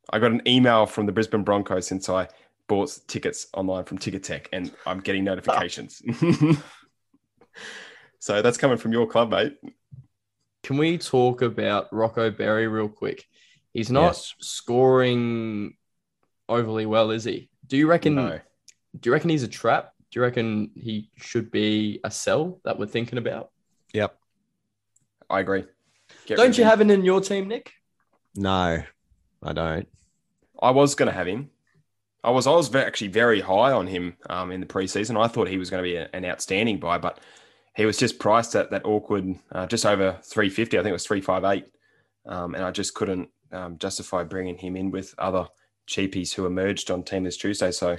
I got an email from the Brisbane Broncos since I bought tickets online from Ticketek, and I'm getting notifications. Oh. So that's coming from your club, mate. Can we talk about Rocco Berry real quick? He's not yes. scoring overly well, is he? Do you reckon? No. Do you reckon he's a trap? Do you reckon he should be a sell that we're thinking about? Yep, I agree. Get don't you him. Have him in your team, Nick? No, I don't. I was going to have him. I was. I was very, actually very high on him um, in the preseason. I thought he was going to be a, an outstanding buy, but he was just priced at that awkward, uh, just over three fifty. I think it was three five eight, um, and I just couldn't um, justify bringing him in with other cheapies who emerged on team this Tuesday. So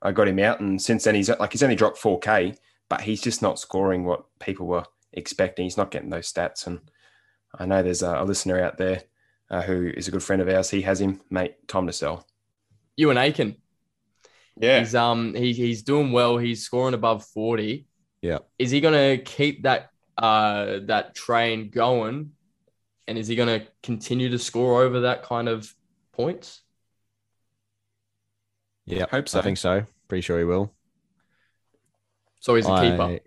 I got him out. And since then he's like, he's only dropped four K, but he's just not scoring what people were expecting. He's not getting those stats. And I know there's a, a listener out there uh, who is a good friend of ours. He has him, mate, time to sell. Ewan Aiken. Yeah. He's, um, he, he's doing well. He's scoring above forty. Yeah. Is he going to keep that, uh, that train going? And is he going to continue to score over that kind of points? Yeah, hope so. I think so. Pretty sure he will. So he's a I, keeper.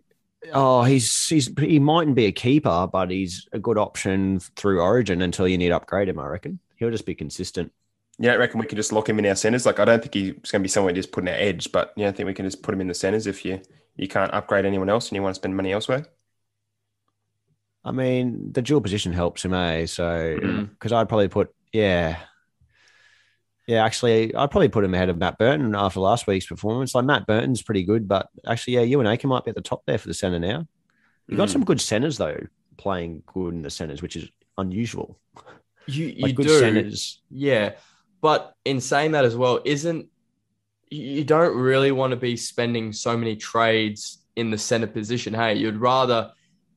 Oh, he's he's he mightn't be a keeper, but he's a good option through Origin until you need to upgrade him, I reckon. He'll just be consistent. Yeah, I reckon we can just lock him in our centres. Like, I don't think he's going to be someone just putting our edge, but yeah, I think we can just put him in the centres if you, you can't upgrade anyone else and you want to spend money elsewhere. I mean, the dual position helps him, eh? So, because I'd probably put, yeah... Yeah, actually, I'd probably put him ahead of Matt Burton after last week's performance. Like, Matt Burton's pretty good, but actually, yeah, Ewan Aiken might be at the top there for the centre now. You've got mm. some good centres, though, playing good in the centres, which is unusual. You, you like good do. Centers. Yeah, but in saying that as well, isn't you don't really want to be spending so many trades in the centre position, hey? You'd rather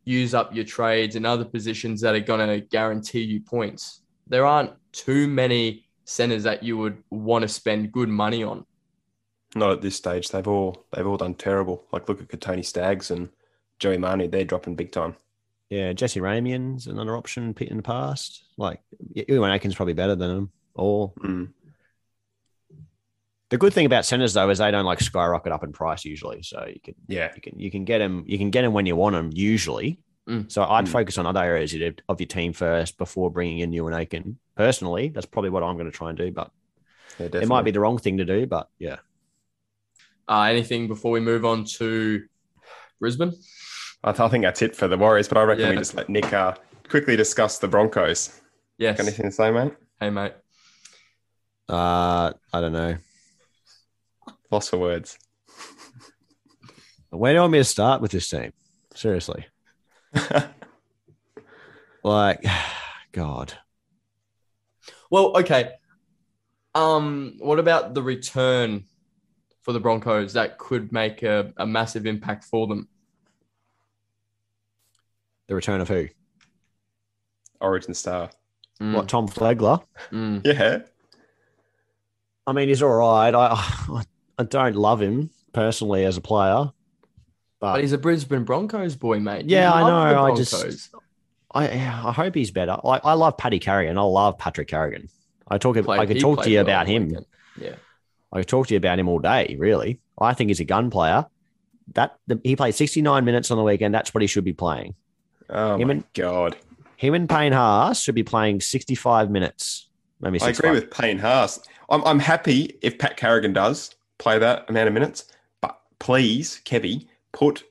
use up your trades in other positions that are going to guarantee you points. There aren't too many centers that you would want to spend good money on. Not at this stage. They've all they've all done terrible. Like, look at Katoni Staggs and Joey Manu. They're dropping big time. Yeah, Jesse Ramian's another option in the past. Like, Ewan Aiken's probably better than them all. Mm. The good thing about centers though is they don't like skyrocket up in price usually. So you can yeah you can you can get them you can get them when you want them usually. Mm. So I'd mm. focus on other areas of your team first before bringing in Ewan Aiken. Personally, that's probably what I'm going to try and do, but yeah, it might be the wrong thing to do, but yeah. Uh, anything before we move on to Brisbane? I, th- I think that's it for the Warriors, but I reckon yeah. we just let Nick uh, quickly discuss the Broncos. Yes. Got anything to say, mate? Hey, mate. Uh, I don't know. Lost for words. Where do you want me to start with this team? Seriously. Like, God. Well, okay. Um, what about the return for the Broncos that could make a, a massive impact for them? The return of who? Origin star. Mm. What, Tom Flegler? Mm. Yeah. I mean, he's all right. I I don't love him personally as a player. But, but he's a Brisbane Broncos boy, mate. Yeah, I know. I just I I hope he's better. Like, I love Paddy Carrigan. I love Patrick Carrigan. I talk played, I could talk to you well about him. Weekend. Yeah. I could talk to you about him all day, really. I think he's a gun player. That the, he played sixty-nine minutes on the weekend. That's what he should be playing. Oh him my and, God. Him and Payne Haas should be playing sixty-five minutes. Maybe I agree with Payne Haas. I'm I'm happy if Pat Carrigan does play that amount of minutes, but please, Kevy, put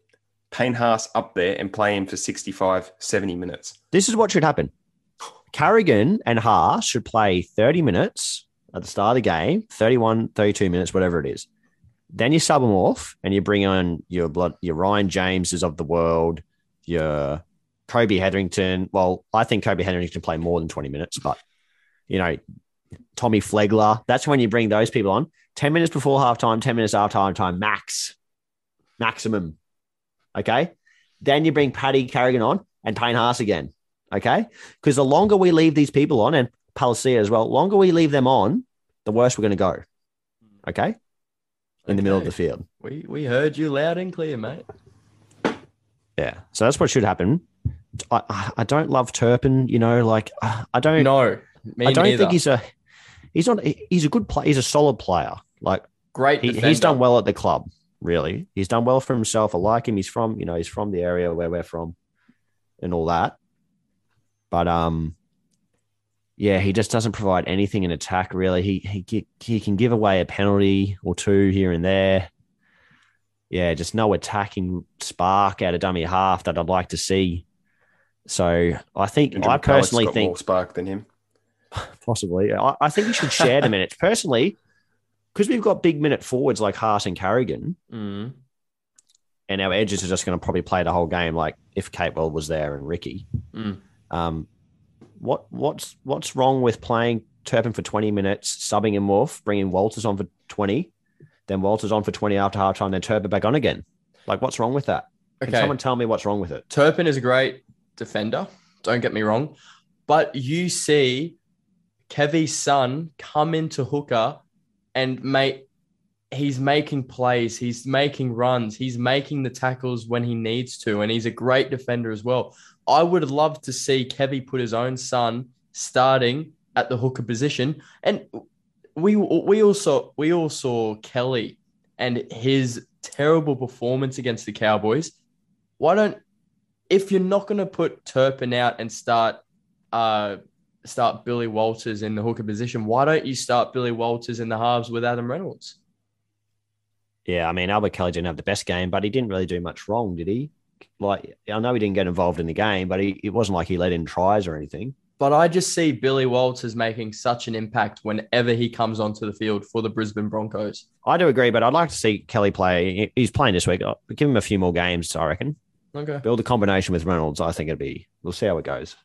Payne Haas up there and play him for sixty-five, seventy minutes. This is what should happen. Carrigan and Haas should play thirty minutes at the start of the game, thirty-one, thirty-two minutes, whatever it is. Then you sub them off and you bring on your blood, your Ryan Jameses of the world, your Kobe Hetherington. Well, I think Kobe Hetherington can play more than twenty minutes, but, you know, Tommy Flegler, that's when you bring those people on. ten minutes before halftime, ten minutes after halftime, max, maximum. Okay? Then you bring Paddy Carrigan on and Payne Haas again. Okay? Because the longer we leave these people on, and Palacea as well, longer we leave them on, the worse we're going to go. Okay? In okay. the middle of the field. We we heard you loud and clear, mate. Yeah. So that's what should happen. I, I don't love Turpin, you know, like I don't No, me I don't neither. think he's a he's not he's a good player, he's a solid player. Like great he, he's done well at the club, really. He's done well for himself. I like him. He's from, you know, he's from the area where we're from and all that. But um yeah, he just doesn't provide anything in attack, really. He he he can give away a penalty or two here and there. Yeah, just no attacking spark out of dummy half that I'd like to see. So I think Andrew I personally got think more spark than him, possibly. I, I think he should share the minutes personally, because we've got big minute forwards like Hart and Carrigan, mm. and our edges are just going to probably play the whole game. Like if Capewell was there and Ricky, mm. um, what what's what's wrong with playing Turpin for twenty minutes, subbing him off, bringing Walters on for twenty, then Walters on for twenty after halftime, then Turpin back on again? Like what's wrong with that? Okay. Can someone tell me what's wrong with it? Turpin is great defender, don't get me wrong, but you see Kevy's son come into hooker and mate, he's making plays, he's making runs, he's making the tackles when he needs to, and he's a great defender as well. I would love to see Kevy put his own son starting at the hooker position, and we we also we all saw Kelly and his terrible performance against the Cowboys. Why don't If you're not going to put Turpin out and start uh, start Billy Walters in the hooker position, why don't you start Billy Walters in the halves with Adam Reynolds? Yeah, I mean, Albert Kelly didn't have the best game, but he didn't really do much wrong, did he? Like, I know he didn't get involved in the game, but he, it wasn't like he let in tries or anything. But I just see Billy Walters making such an impact whenever he comes onto the field for the Brisbane Broncos. I do agree, but I'd like to see Kelly play. He's playing this week. I'll give him a few more games, I reckon. Okay. Build a combination with Reynolds. I think it'd be, we'll see how it goes.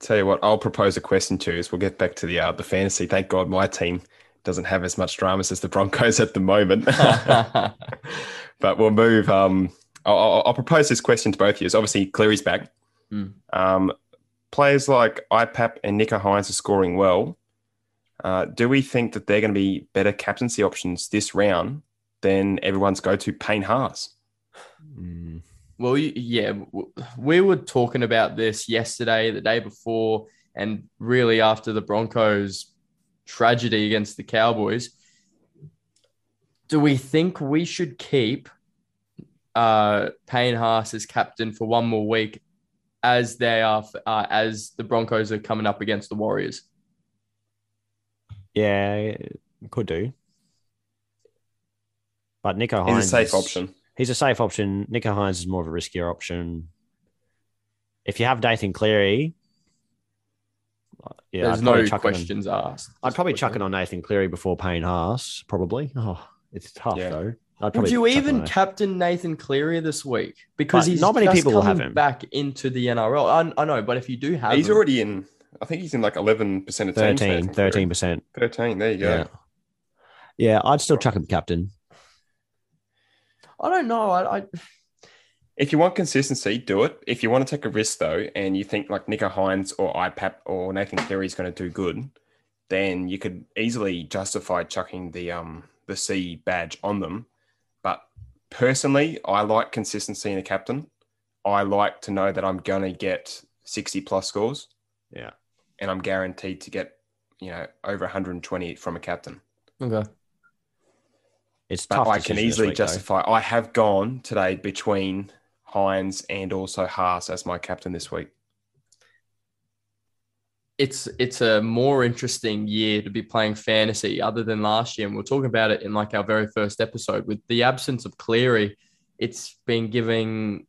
Tell you what, I'll propose a question to you as we'll get back to the uh, the fantasy. Thank God my team doesn't have as much dramas as the Broncos at the moment. But we'll move. Um, I'll, I'll propose this question to both of you. Obviously, Cleary's back. Mm. Um, players like I P A P and Nico Hines are scoring well. Uh, do we think that they're going to be better captaincy options this round than everyone's go-to Payne Haas? Well, yeah, we were talking about this yesterday, the day before, and really after the Broncos tragedy against the Cowboys. Do we think we should keep uh, Payne Haas as captain for one more week, as they are uh, as the Broncos are coming up against the Warriors? Yeah, could do, but Nico Hines is a safe option. He's a safe option. Nico Hines is more of a riskier option. If you have Nathan Cleary, yeah, there's no questions on, asked. I'd probably chuck it on Nathan Cleary before Payne Haas, probably. Oh, it's tough yeah. though. I'd Would you even captain Nathan Cleary this week? Because but he's not many just people coming have him. back into the N R L. I, I know, but if you do have, he's him, already in. I think he's in like eleven percent of teams. thirteen, thirteen percent. thirteen. There you go. Yeah. Yeah, I'd still chuck him captain. I don't know. I, I... If you want consistency, do it. If you want to take a risk, though, and you think like Nico Hines or I P A P or Nathan Cleary is going to do good, then you could easily justify chucking the um the C badge on them. But personally, I like consistency in a captain. I like to know that I'm going to get sixty-plus scores. Yeah. And I'm guaranteed to get, you know, over one hundred twenty from a captain. Okay. It's but tough I can easily week, justify. Though. I have gone today between Hines and also Haas as my captain this week. It's it's a more interesting year to be playing fantasy other than last year. And we'll talk about it in like our very first episode. With the absence of Cleary, it's been giving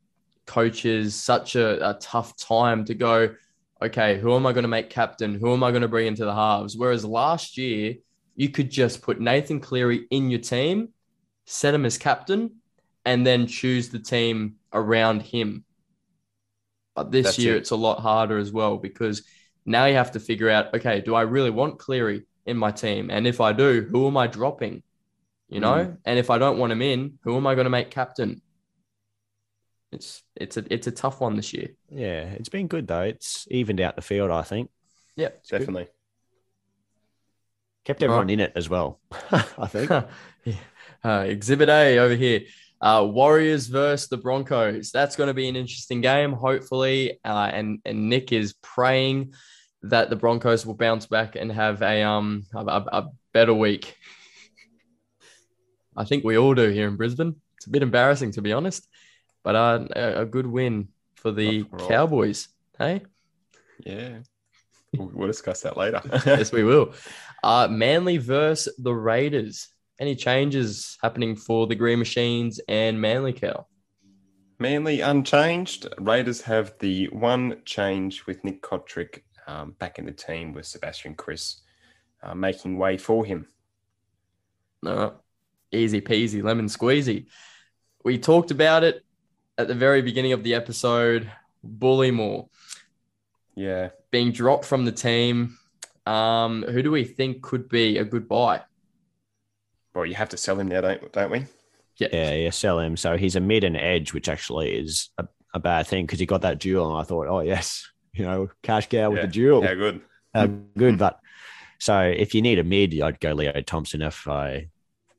coaches such a, a tough time to go, okay, who am I going to make captain? Who am I going to bring into the halves? Whereas last year, you could just put Nathan Cleary in your team, set him as captain, and then choose the team around him. But this That's year, it. it's a lot harder as well, because now you have to figure out, okay, do I really want Cleary in my team? And if I do, who am I dropping? You know? Mm. And if I don't want him in, who am I going to make captain? It's it's a it's a tough one this year. Yeah, it's been good though. It's evened out the field, I think. Yeah, definitely. Good. Kept everyone right. in it as well, I think. yeah. uh, Exhibit A over here. Uh, Warriors versus the Broncos. That's going to be an interesting game, hopefully. Uh, and and Nick is praying that the Broncos will bounce back and have a um a, a, a better week. I think we all do here in Brisbane. It's a bit embarrassing, to be honest. But uh, a good win for the Cowboys, hey? Yeah. We'll discuss that later. Yes, we will. Uh, Manly versus the Raiders. Any changes happening for the Green Machines and Manly, Cal? Manly unchanged. Raiders have the one change with Nick Kotrick um, back in the team with Sebastian Chris uh, making way for him. No, easy peasy, lemon squeezy. We talked about it at the very beginning of the episode, Bullimore. Yeah. Being dropped from the team. Um, who do we think could be a good buy? Well, you have to sell him now, don't, don't we? Yeah. yeah, yeah, sell him. So he's a mid and edge, which actually is a, a bad thing because he got that duel. And I thought, oh, yes, you know, cash cow yeah. with the duel. Yeah, good. Uh, good. But so if you need a mid, I'd go Leo Thompson. If I,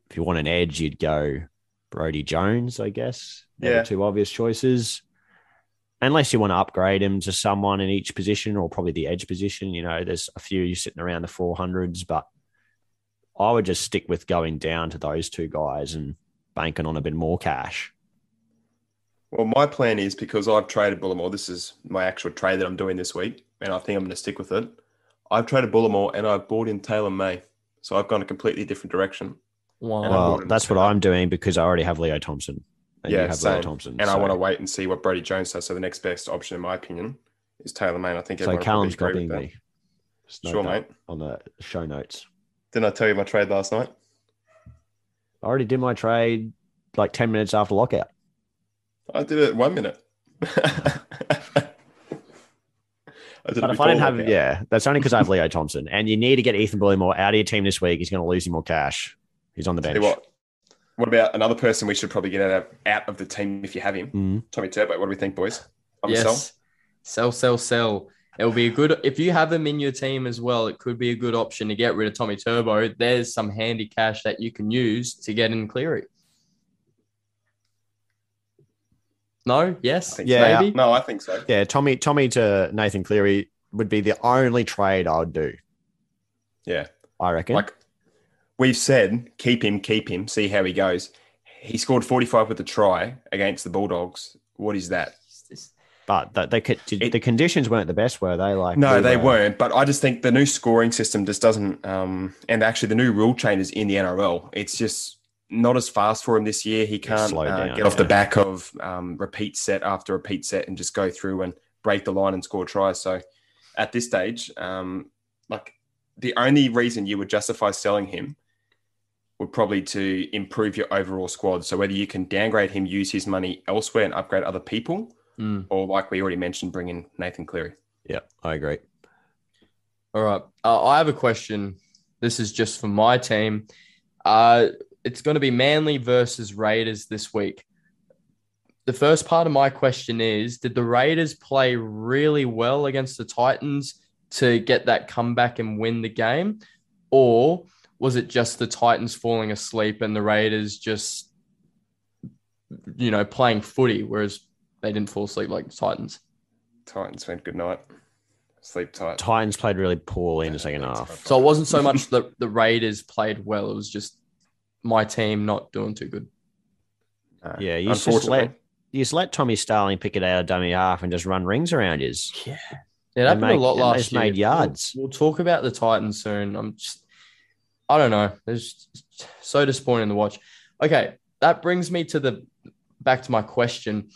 if you want an edge, you'd go Brody Jones, I guess. Yeah. Two obvious choices. Unless you want to upgrade him to someone in each position or probably the edge position. You know, there's a few sitting around the four hundreds, but I would just stick with going down to those two guys and banking on a bit more cash. Well, my plan is, because I've traded Bullimore, this is my actual trade that I'm doing this week, and I think I'm going to stick with it. I've traded Bullimore and I've bought in Taylor May. So I've gone a completely different direction. Wow. Well, that's what I'm doing because I already have Leo Thompson. And yeah, you have same. Leo Thompson, and so. I want to wait and see what Brody Jones does. So the next best option, in my opinion, is Taylor May. I think so. Callum's copying me. Sure, mate. On the show notes. Didn't I tell you my trade last night? I already did my trade like ten minutes after lockout. I did it one minute. I did but if I didn't have, lockout. yeah, that's only because I have Leo Thompson, and you need to get Ethan Bullimore out of your team this week. He's going to lose you more cash. He's on the bench. See what? What about another person we should probably get out of, out of the team if you have him? Mm-hmm. Tommy Turbo, what do we think, boys? I'm yes. Sell. sell, sell, sell. It'll be a good... If you have him in your team as well, it could be a good option to get rid of Tommy Turbo. There's some handy cash that you can use to get in Cleary. No? Yes? Yeah. Maybe? No, I think so. Yeah, Tommy Tommy to Nathan Cleary would be the only trade I would do. Yeah. I reckon. Like... We've said, keep him, keep him, see how he goes. He scored forty-five with a try against the Bulldogs. What is that? But the, they could, it, the conditions weren't the best, were they? Like No, we they were, weren't. But I just think the new scoring system just doesn't um, – and actually the new rule changes in the N R L. It's just not as fast for him this year. He can't uh, down, get yeah. off the back of um, repeat set after repeat set and just go through and break the line and score tries. So at this stage, um, like the only reason you would justify selling him would probably to improve your overall squad. So whether you can downgrade him, use his money elsewhere and upgrade other people, mm. or like we already mentioned, bring in Nathan Cleary. Yeah, I agree. All right. Uh, I have a question. This is just for my team. Uh, it's going to be Manly versus Raiders this week. The first part of my question is, did the Raiders play really well against the Titans to get that comeback and win the game? Or was it just the Titans falling asleep and the Raiders just, you know, playing footy, whereas they didn't fall asleep like the Titans? Titans went good night. Sleep tight. Titans played really poorly in the second half. So it wasn't so much that the Raiders played well. It was just my team not doing too good. No, yeah, you just let you just let Tommy Starling pick it out of dummy half and just run rings around his. Yeah, it happened make, a lot last just year. Made yards. We'll, we'll talk about the Titans soon. I'm just, I don't know. It's so disappointing to watch. Okay, that brings me to the back to my question.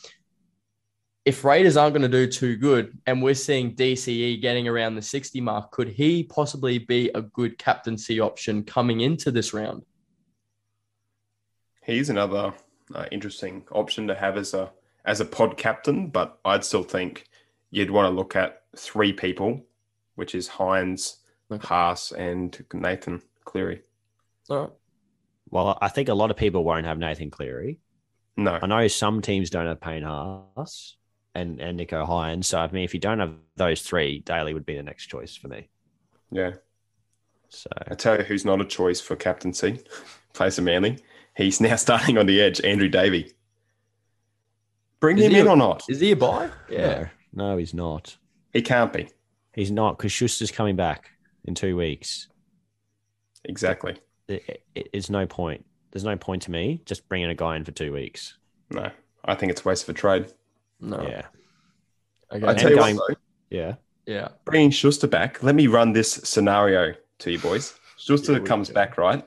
If Raiders aren't going to do too good and we're seeing D C E getting around the sixty mark, could he possibly be a good captaincy option coming into this round? He's another uh, interesting option to have as a as a pod captain, but I'd still think you'd want to look at three people, which is Hines, okay, Haas, and Nathan Cleary. All right. Well, I think a lot of people won't have Nathan Cleary. No. I know some teams don't have Payne Haas and and Nico Hines. So, I mean, if you don't have those three, Daly would be the next choice for me. Yeah. So I tell you who's not a choice for captaincy, plays a Manly. He's now starting on the edge, Andrew Davey. Bring is him in a, or not? Is he a buy? Yeah. No, no, he's not. He can't be. He's not, because Schuster's coming back in two weeks. Exactly. It, it, it's no point. There's no point to me just bringing a guy in for two weeks. No, I think it's a waste of a trade. No. Yeah. Okay. I tell you going, what, though, yeah. Yeah. Bringing Schuster back. Let me run this scenario to you boys. Schuster yeah, comes do. back, right?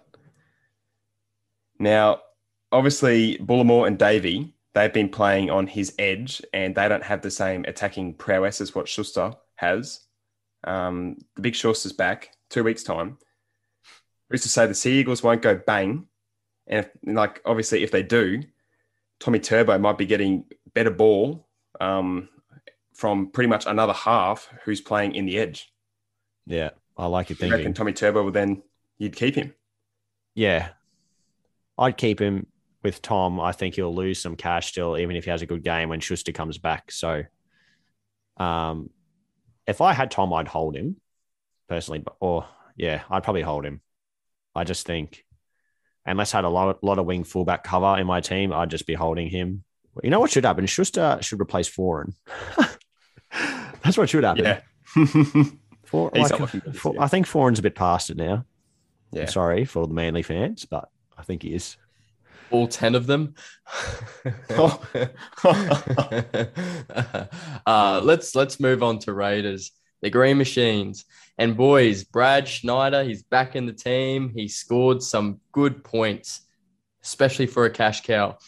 Now, obviously, Bullimore and Davey, they've been playing on his edge and they don't have the same attacking prowess as what Schuster has. Um, the big Schuster's back two weeks' time. Who's to say the Sea Eagles won't go bang? And if, like, obviously, if they do, Tommy Turbo might be getting better ball um, from pretty much another half who's playing in the edge. Yeah, I like your thinking. You reckon Tommy Turbo will then, you'd keep him? Yeah. I'd keep him with Tom. I think he'll lose some cash still, even if he has a good game when Schuster comes back. So um, if I had Tom, I'd hold him personally. Or, yeah, I'd probably hold him. I just think... Unless I had a lot, lot of wing fullback cover in my team, I'd just be holding him. You know what should happen? Schuster should replace Foran. That's what should happen. Yeah. For, like, for, I think Foran's a bit past it now. Yeah. I'm sorry for the Manly fans, but I think he is. All ten of them. uh, let's let's move on to Raiders. The Green Machines. And boys, Brad Schneider, he's back in the team. He scored some good points, especially for a cash cow.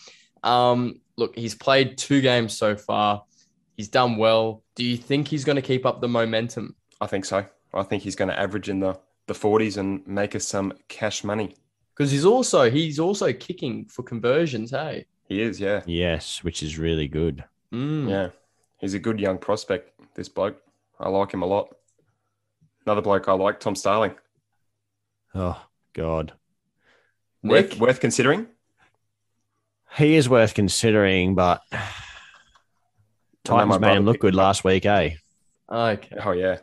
Um, look, he's played two games so far. He's done well. Do you think he's going to keep up the momentum? I think so. I think he's going to average in the, the forties and make us some cash money. Because he's also he's also kicking for conversions, hey? He is, yeah. Yes, which is really good. Mm. Yeah. He's a good young prospect, this bloke. I like him a lot. Another bloke I like, Tom Starling. Oh, God. Worth, worth considering? He is worth considering, but Titans made him look good last week, eh? Okay. Oh, yeah.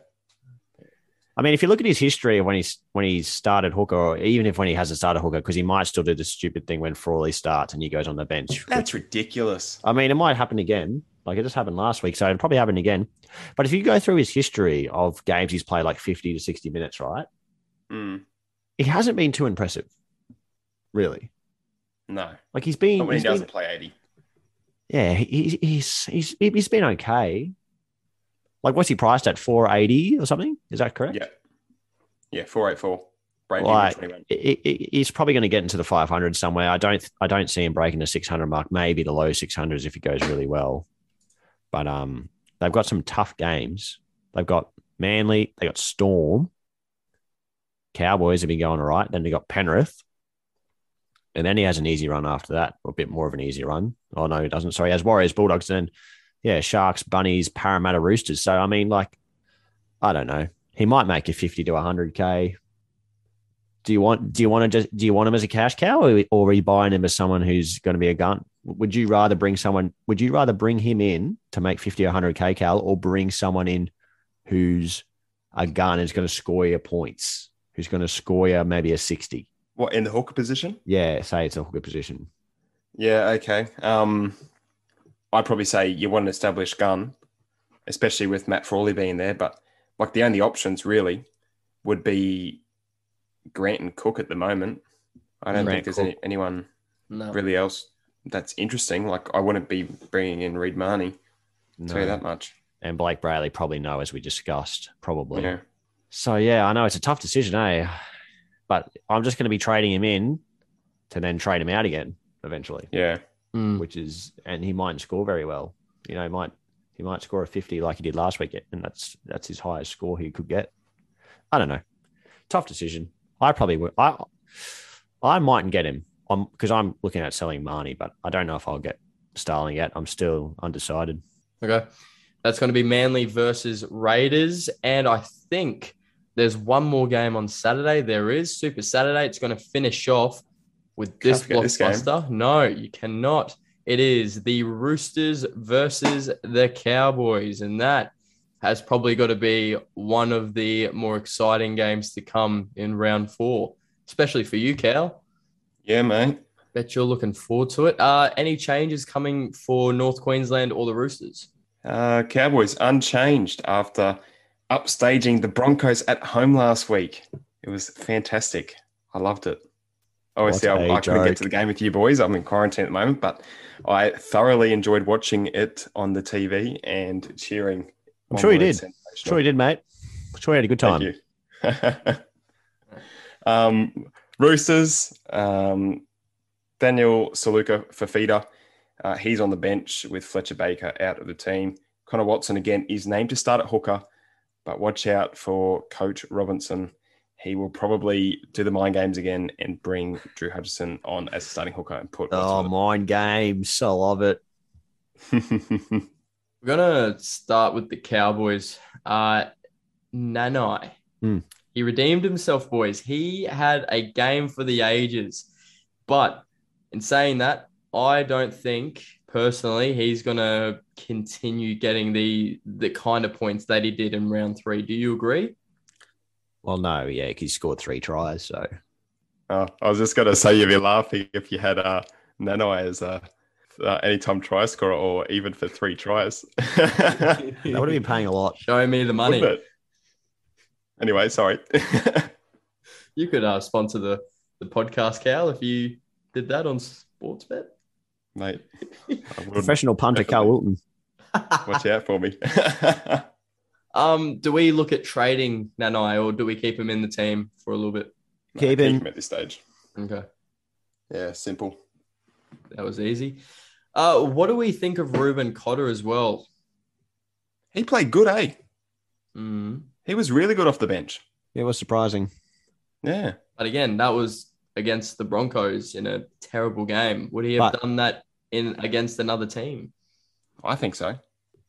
I mean, if you look at his history of when he's when he started hooker, or even if when he hasn't started hooker, because he might still do the stupid thing when Frawley starts and he goes on the bench. That's which, ridiculous. I mean, it might happen again. Like, it just happened last week, so it'll probably happen again. But if you go through his history of games he's played like fifty to sixty minutes, right? Mm. He hasn't been too impressive, really. No. Like, he's been... Not when he's he doesn't been, play eighty. Yeah, he, he's, he's he's been okay. Like, what's he priced at? four eighty or something? Is that correct? Yeah. Yeah, four eighty-four. Like, it, it, he's probably going to get into the five hundred somewhere. I don't, I don't see him breaking the six hundred mark. Maybe the low six hundreds if he goes really well. But um, they've got some tough games. They've got Manly. They got Storm. Cowboys have been going all right. Then they got Penrith. And then he has an easy run after that, or a bit more of an easy run. Oh, no, he doesn't. Sorry, he has Warriors, Bulldogs, and then, yeah, Sharks, Bunnies, Parramatta, Roosters. So, I mean, like, I don't know. He might make a fifty to one hundred K. Do you want do you want to just do you want him as a cash cow, or, or are you buying him as someone who's going to be a gun? Would you rather bring someone? Would you rather bring him in to make fifty or one hundred K Cal, or bring someone in who's a gun, who's going to score your points, who's going to score you maybe a sixty? What, in the hooker position? Yeah, say it's a hooker position. Yeah, okay. Um, I'd probably say you want an established gun, especially with Matt Frawley being there. But like the only options really would be Grant and Cook at the moment. I don't Grant think there's any, anyone no. really else that's interesting. Like, I wouldn't be bringing in Reid Marnie. No. Tell you that much. And Blake Brayley, probably no, as we discussed, probably. Yeah. So, yeah, I know it's a tough decision, eh? But I'm just going to be trading him in to then trade him out again eventually. Yeah. Mm. Which is, and he mightn't score very well. You know, he might he might score a fifty like he did last week, and that's that's his highest score he could get. I don't know. Tough decision. I probably would. I I mightn't get him because I'm, I'm looking at selling Marnie, but I don't know if I'll get Starling yet. I'm still undecided. Okay. That's going to be Manly versus Raiders. And I think there's one more game on Saturday. There is Super Saturday. It's going to finish off with this blockbuster. No, you cannot. It is the Roosters versus the Cowboys. And that has probably got to be one of the more exciting games to come in round four, especially for you, Cal. Yeah, mate. Bet you're looking forward to it. Uh, any changes coming for North Queensland or the Roosters? Uh, Cowboys unchanged after upstaging the Broncos at home last week. It was fantastic. I loved it. Obviously, I, I couldn't get to the game with you boys. I'm in quarantine at the moment, but I thoroughly enjoyed watching it on the T V and cheering. I'm sure you did. Sure you did, mate. I'm sure you had a good time. Thank you. um, Roosters, um, Daniel Saluka Fafita, uh, he's on the bench with Fletcher Baker out of the team. Connor Watson, again, is named to start at hooker, but watch out for Coach Robinson. He will probably do the mind games again and bring Drew Hutchison on as starting hooker and put. Oh, mind games. I love it. We're going to start with the Cowboys. Uh, Nanai. Mm. He redeemed himself, boys. He had a game for the ages. But in saying that, I don't think, personally, he's going to continue getting the, the kind of points that he did in round three. Do you agree? Well, no, yeah, he scored three tries, so. Uh, I was just going to say you'd be laughing if you had uh, Nanai as a Uh, anytime try scorer, or even for three tries. I would have been paying a lot. Show me the money. Anyway, sorry. You could uh, sponsor the, the podcast, Cal, if you did that on Sportsbet. Mate. Professional punter, Cal Wilton. Watch out for me. um, do we look at trading Nanai, or do we keep him in the team for a little bit? Keep, no, him. keep him at this stage. Okay. Yeah, simple. That was easy. Uh, what do we think of Ruben Cotter as well? He played good, eh? Mm. He was really good off the bench. It was surprising. Yeah. But again, that was against the Broncos in a terrible game. Would he have but, done that in against another team? I think so.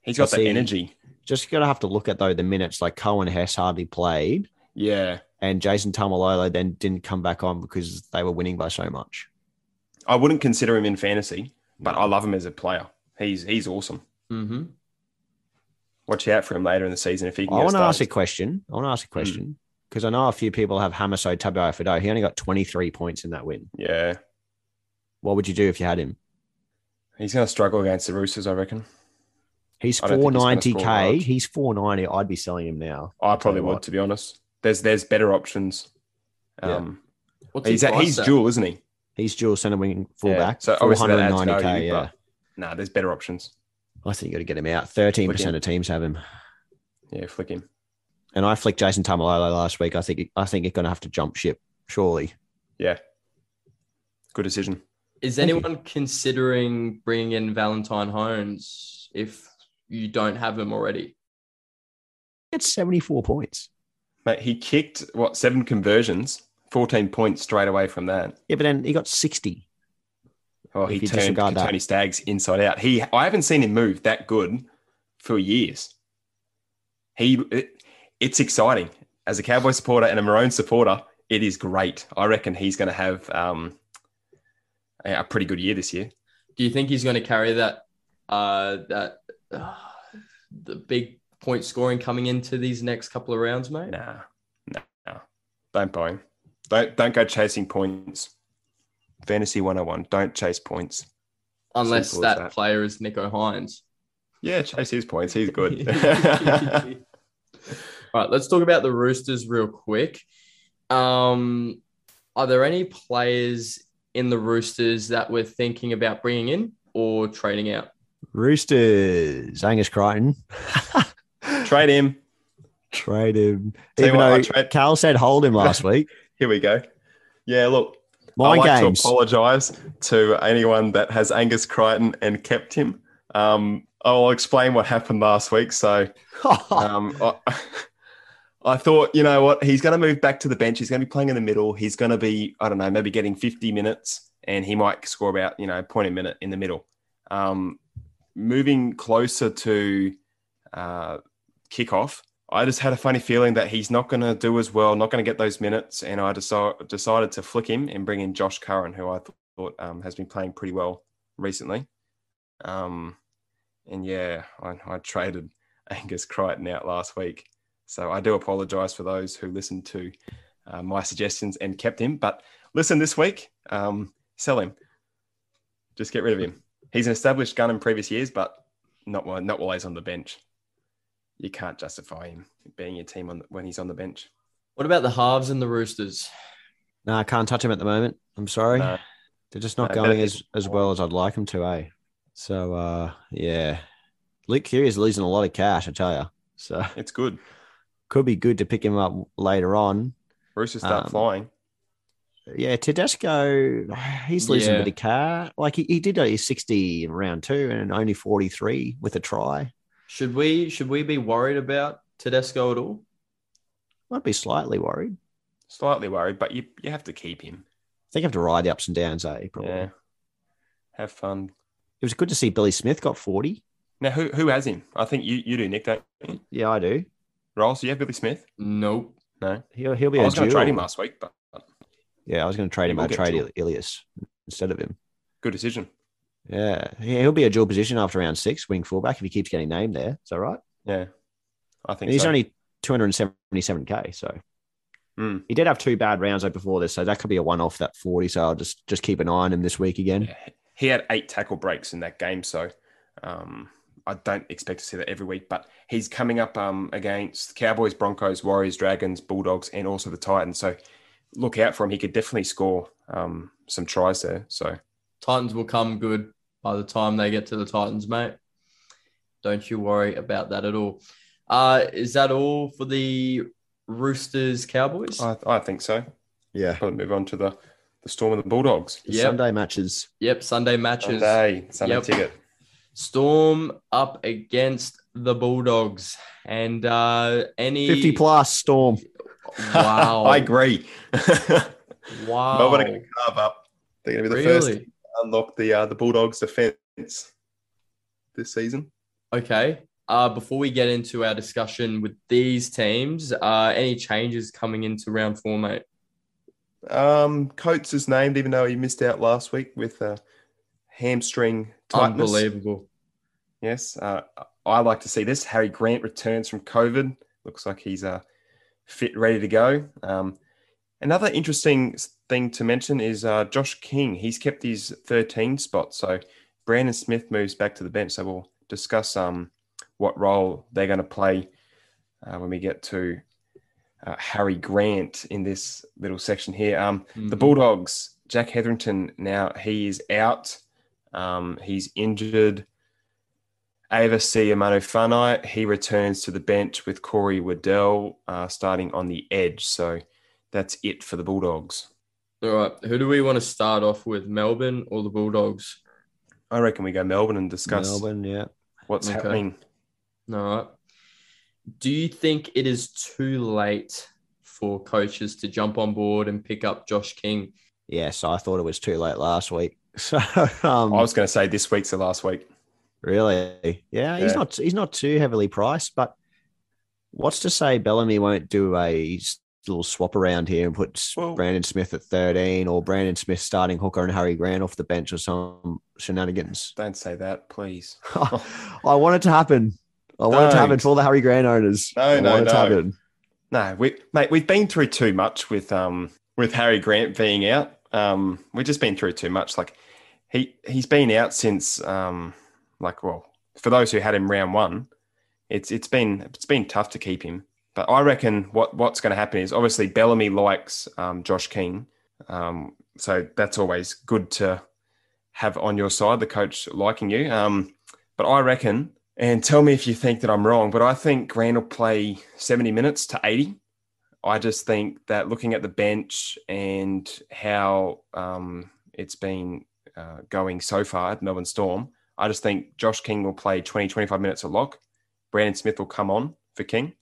He's got the energy. Just going to have to look at, though, the minutes. Like, Cohen Hess hardly played. Yeah. And Jason Tamalolo then didn't come back on because they were winning by so much. I wouldn't consider him in fantasy, but I love him as a player. He's he's awesome. Mm-hmm. Watch out for him later in the season if he can. I want to ask a question. I want to ask a question because mm. I know a few people have Hamaso Tabeaofodo. He only got twenty-three points in that win. Yeah. What would you do if you had him? He's going to struggle against the Roosters, I reckon. He's four ninety K. He's, he's four ninety. I'd be selling him now. I probably would, to be honest. There's there's better options. Yeah. Um, What's he's he's dual, isn't he? He's dual centre wing fullback. Yeah. So obviously that adds value, yeah. But nah, there's better options. I think you got to get him out. Thirteen percent of teams have him. Yeah, flick him. And I flicked Jason Tamalolo last week. I think I think you're going to have to jump ship, surely. Yeah. Good decision. Is Thank anyone you. considering bringing in Valentine Holmes if you don't have him already? It's seventy-four points. Mate, he kicked what seven conversions. fourteen points straight away from that. Yeah, but then he got sixty. Oh, he turned Tony Staggs inside out. He, I haven't seen him move that good for years. He, it, It's exciting. As a Cowboy supporter and a Maroon supporter, it is great. I reckon he's going to have um, a pretty good year this year. Do you think he's going to carry that uh, that uh, the big point scoring coming into these next couple of rounds, mate? Nah, nah, nah. Don't buy him. Don't don't go chasing points. Fantasy one oh one. Don't chase points. Unless that, that player is Nico Hines. Yeah, chase his points. He's good. All right, let's talk about the Roosters real quick. Um, are there any players in the Roosters that we're thinking about bringing in or trading out? Roosters, Angus Crichton. Trade him. Trade him. Even what, though trade- Carl said hold him last week. Here we go. Yeah, look. Mind I like games. to apologise to anyone that has Angus Crichton and kept him. Um, I'll explain what happened last week. So um, I, I thought, you know what, he's going to move back to the bench. He's going to be playing in the middle. He's going to be, I don't know, maybe getting fifty minutes, and he might score about, you know, a point a minute in the middle. Um, moving closer to uh, kickoff, I just had a funny feeling that he's not going to do as well, not going to get those minutes, and I deci- decided to flick him and bring in Josh Curran, who I th- thought um, has been playing pretty well recently. Um, and yeah, I, I traded Angus Crichton out last week. So I do apologise for those who listened to uh, my suggestions and kept him. But listen, this week, um, sell him. Just get rid of him. He's an established gun in previous years, but not not while he's on the bench. You can't justify him being your team on the, when he's on the bench. What about the halves and the Roosters? No, I can't touch him at the moment. I'm sorry. No. They're just not no, going as, as well as I'd like them to, eh? So, uh, yeah. Luke Curry is losing a lot of cash, I tell you. So it's good. Could be good to pick him up later on. Roosters start um, flying. Yeah, Tedesco, he's losing yeah. a bit of cash. Like, he, he did a sixty in round two and only forty-three with a try. Should we should we be worried about Tedesco at all? Might be slightly worried. Slightly worried, but you, you have to keep him. I think you have to ride the ups and downs, eh? Probably. Yeah. Have fun. It was good to see Billy Smith got forty. Now, who who has him? I think you, you do, Nick, don't you? Yeah, I do. Rolls, do you have Billy Smith? Nope. No. He'll, he'll be I was going to trade him last week. but Yeah, I was going to trade him. I traded Ilias instead of him. Good decision. Yeah, he'll be a dual position after round six, wing fullback, if he keeps getting named there. Is that right? Yeah, I think and he's so. only two hundred seventy-seven K, so mm. he did have two bad rounds like before this, so that could be a one-off, that forty, so I'll just, just keep an eye on him this week again. Yeah. He had eight tackle breaks in that game, so um, I don't expect to see that every week, but he's coming up um, against Cowboys, Broncos, Warriors, Dragons, Bulldogs, and also the Titans, so look out for him. He could definitely score um, some tries there, so... Titans will come good. By the time they get to the Titans, mate, don't you worry about that at all. Uh, is that all for the Roosters Cowboys? I, I think so. Yeah. Probably move on to the, the Storm and the Bulldogs. Yep. Sunday matches. Yep, Sunday matches. Sunday, Sunday yep. ticket. Storm up against the Bulldogs. And uh, any... fifty plus Storm. Wow. I agree. Wow. Melbourne are going to carve up. They're going to be the really? first... unlock the uh, the Bulldogs' defense this season. Okay. Uh, before we get into our discussion with these teams, uh, any changes coming into round four, mate? Um, Coates is named, even though he missed out last week with a hamstring tightness. Unbelievable. Yes. Uh, I like to see this. Harry Grant returns from COVID. Looks like he's uh, fit, ready to go. Um, another interesting thing to mention is uh, Josh King. He's kept his thirteen spot, so Brandon Smith moves back to the bench. So we'll discuss um, what role they're going to play uh, when we get to uh, Harry Grant in this little section here. Um, mm-hmm. The Bulldogs, Jack Hetherington now, he is out. Um, he's injured. Ava Siamanufani, he returns to the bench with Corey Waddell uh, starting on the edge. So that's it for the Bulldogs. All right, who do we want to start off with, Melbourne or the Bulldogs? I reckon we go Melbourne and discuss Melbourne, yeah. what's okay. happening. All right. Do you think it is too late for coaches to jump on board and pick up Josh King? Yes, I thought it was too late last week. So um, I was going to say this week's the last week. Really? Yeah, yeah, he's not he's not too heavily priced, but what's to say Bellamy won't do a little swap around here and put well, Brandon Smith at thirteen or Brandon Smith starting hooker and Harry Grant off the bench or some shenanigans. Don't say that, please. I want it to happen. I want no. it to happen for all the Harry Grant owners. No, I no, want it no. To happen. No, we, mate, we've been through too much with um with Harry Grant being out. Um, we've just been through too much. Like he he's been out since um like well for those who had him round one, it's it's been it's been tough to keep him. But I reckon what, what's going to happen is obviously Bellamy likes um, Josh King. Um, so that's always good to have on your side, the coach liking you. Um, but I reckon, and tell me if you think that I'm wrong, but I think Grant will play seventy minutes to eighty. I just think that looking at the bench and how um, it's been uh, going so far at Melbourne Storm, I just think Josh King will play twenty, twenty-five minutes a lock. Brandon Smith will come on for King.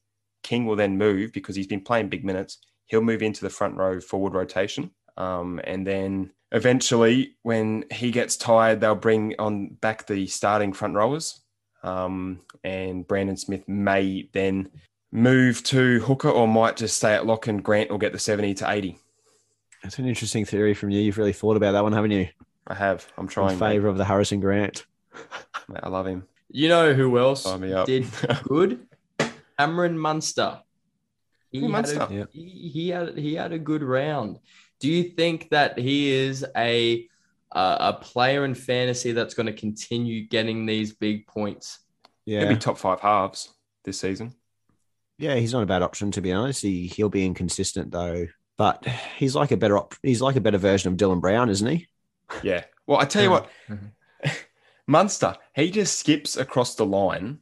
King will then move because he's been playing big minutes. He'll move into the front row forward rotation. Um, and then eventually when he gets tired, they'll bring on back the starting front rowers. Um, and Brandon Smith may then move to hooker or might just stay at lock and Grant will get the seventy to eighty. That's an interesting theory from you. You've really thought about that one, haven't you? I have. I'm trying. In favour of the Harrison Grant. Mate, I love him. You know who else did good? Cameron Munster. He, Ooh, Munster. Had a, he, he had he had a good round. Do you think that he is a uh, a player in fantasy that's going to continue getting these big points? Yeah, he'll be top five halves this season. Yeah, he's not a bad option to be honest. He he'll be inconsistent though, but he's like a better op- he's like a better version of Dylan Brown, isn't he? Yeah. Well, I tell you what, Munster he just skips across the line,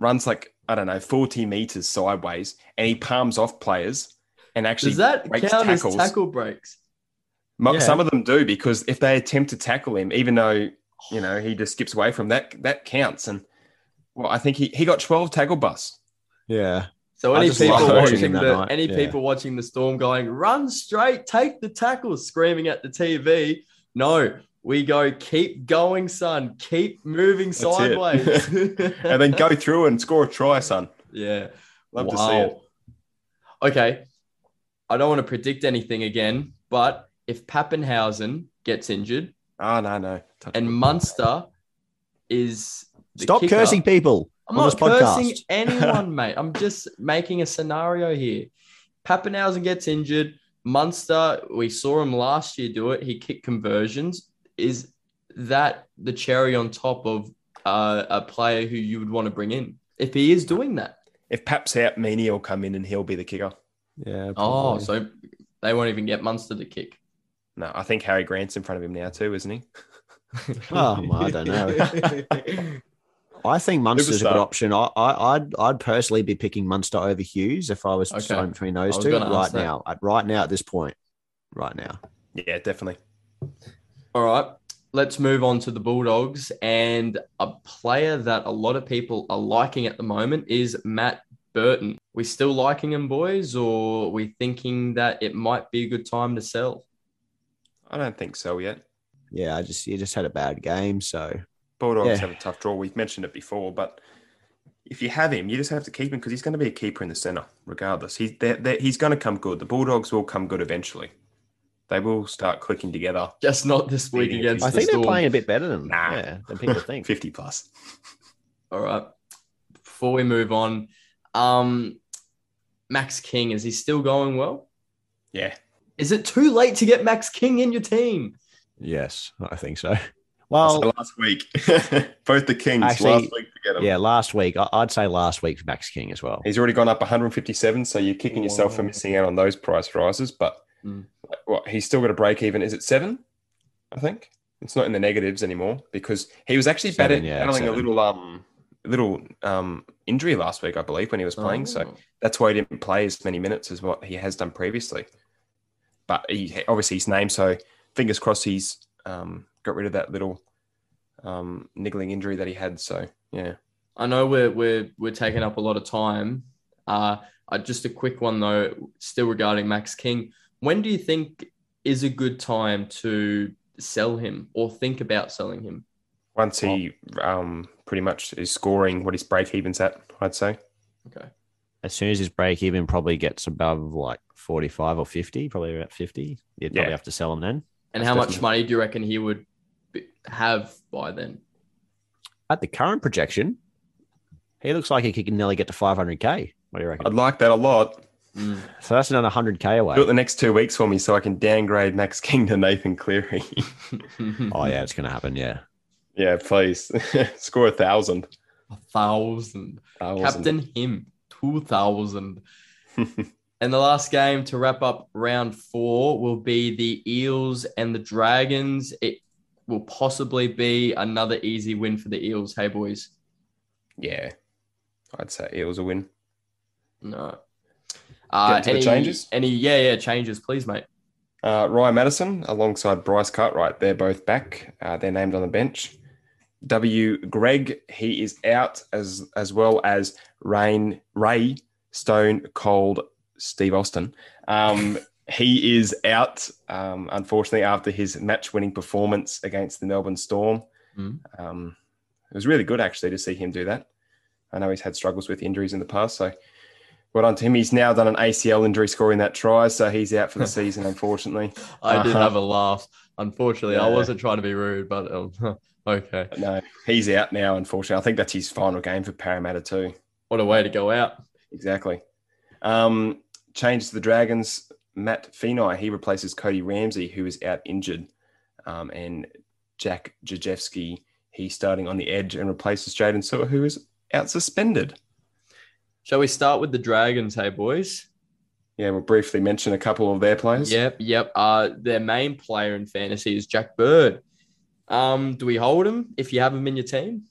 runs like. I don't know, forty meters sideways, and he palms off players and actually does that breaks count tackles. As tackle breaks? Yeah. Some of them do because if they attempt to tackle him, even though you know he just skips away from that, that counts. And well, I think he, he got twelve tackle busts. Yeah. So any people watching the any yeah. people watching the Storm going run straight, take the tackle, screaming at the T V. No. We go, keep going, son. Keep moving That's sideways. And then go through and score a try, son. Yeah. Love wow. to see it. Okay. I don't want to predict anything again, but if Pappenhausen gets injured. Oh, no, no. Touch and Munster is the Stop kicker. Cursing people I'm on not this podcast. Cursing anyone, mate. I'm just making a scenario here. Pappenhausen gets injured. Munster, we saw him last year do it. He kicked conversions. Is that the cherry on top of uh, a player who you would want to bring in if he is doing that? If Pap's out, Meany will come in and he'll be the kicker. Yeah. Probably. Oh, so they won't even get Munster to kick. No, I think Harry Grant's in front of him now too, isn't he? oh, I don't know. I think Munster's a good option. I, I, I'd I'd personally be picking Munster over Hughes if I was okay. deciding between those two right now. That. Right now at this point. Right now. Yeah, definitely. All right, let's move on to the Bulldogs. And a player that a lot of people are liking at the moment is Matt Burton. We still liking him, boys, or are we thinking that it might be a good time to sell? I don't think so yet. Yeah, I just he just had a bad game, so Bulldogs yeah. have a tough draw. We've mentioned it before, but if you have him, you just have to keep him because he's going to be a keeper in the centre, regardless. He's they're, they're, he's going to come good. The Bulldogs will come good eventually. They will start clicking together. Just not this week against the Storm. I think they're playing a bit better than, nah. yeah, than people think. fifty plus. All right. Before we move on, um, Max King, is he still going well? Yeah. Is it too late to get Max King in your team? Yes, I think so. Well, so last week, both the Kings actually, last week to get him. Yeah, last week. I'd say last week for Max King as well. He's already gone up one fifty-seven, so you're kicking Whoa. yourself for missing out on those price rises, but Mm. What, he's still got a break even. Is it seven? I think it's not in the negatives anymore because he was actually seven, batted, yeah, battling a little um little um injury last week, I believe, when he was playing. Oh. So that's why he didn't play as many minutes as what he has done previously. But he obviously he's named, so fingers crossed he's um got rid of that little um niggling injury that he had. So yeah, I know we're we're we're taking up a lot of time. Uh, just a quick one though, still regarding Max King. When do you think is a good time to sell him or think about selling him? Once he um, pretty much is scoring what his break even's at, I'd say. Okay. as soon as his break even probably gets above like forty-five or fifty, probably about fifty, you'd probably yeah. have to sell him then. And That's how definitely... much money do you reckon he would have by then? At the current projection, he looks like he could nearly get to five hundred K. What do you reckon? I'd like that a lot. Mm. So that's another one hundred K away. Do it the next two weeks for me so I can downgrade Max King to Nathan Cleary. Oh, yeah, it's going to happen, yeah. Yeah, please. Score a thousand. A thousand. thousand. Captain him. Two thousand. And the last game to wrap up round four will be the Eels and the Dragons. It will possibly be another easy win for the Eels. Hey, boys. Yeah, I'd say Eels a win. No. Uh, any, changes? Any, yeah, yeah, changes, please, mate. Uh, Ryan Madison alongside Bryce Cartwright. They're both back. Uh, they're named on the bench. W. Greg, he is out, as as well as Rain, Ray Stone Cold Steve Austin. Um, he is out, um, unfortunately, after his match-winning performance against the Melbourne Storm. Mm. Um, it was really good, actually, to see him do that. I know he's had struggles with injuries in the past, so... Well done to him. He's now done an A C L injury scoring that try, so he's out for the season, unfortunately. I did uh-huh. have a laugh. Unfortunately, yeah. I wasn't trying to be rude, but um, okay. No, he's out now, unfortunately. I think that's his final game for Parramatta too. What a way to go out. Exactly. Um, change to the Dragons, Matt Feeney. He replaces Cody Ramsey, who is out injured. Um, and Jack Jajewski, he's starting on the edge and replaces Jaden Sewer, who is out suspended. Shall we start with the Dragons, hey, boys? Yeah, we'll briefly mention a couple of their players. Yep, yep. Uh, their main player in fantasy is Jack Bird. Um, do we hold him if you have him in your team?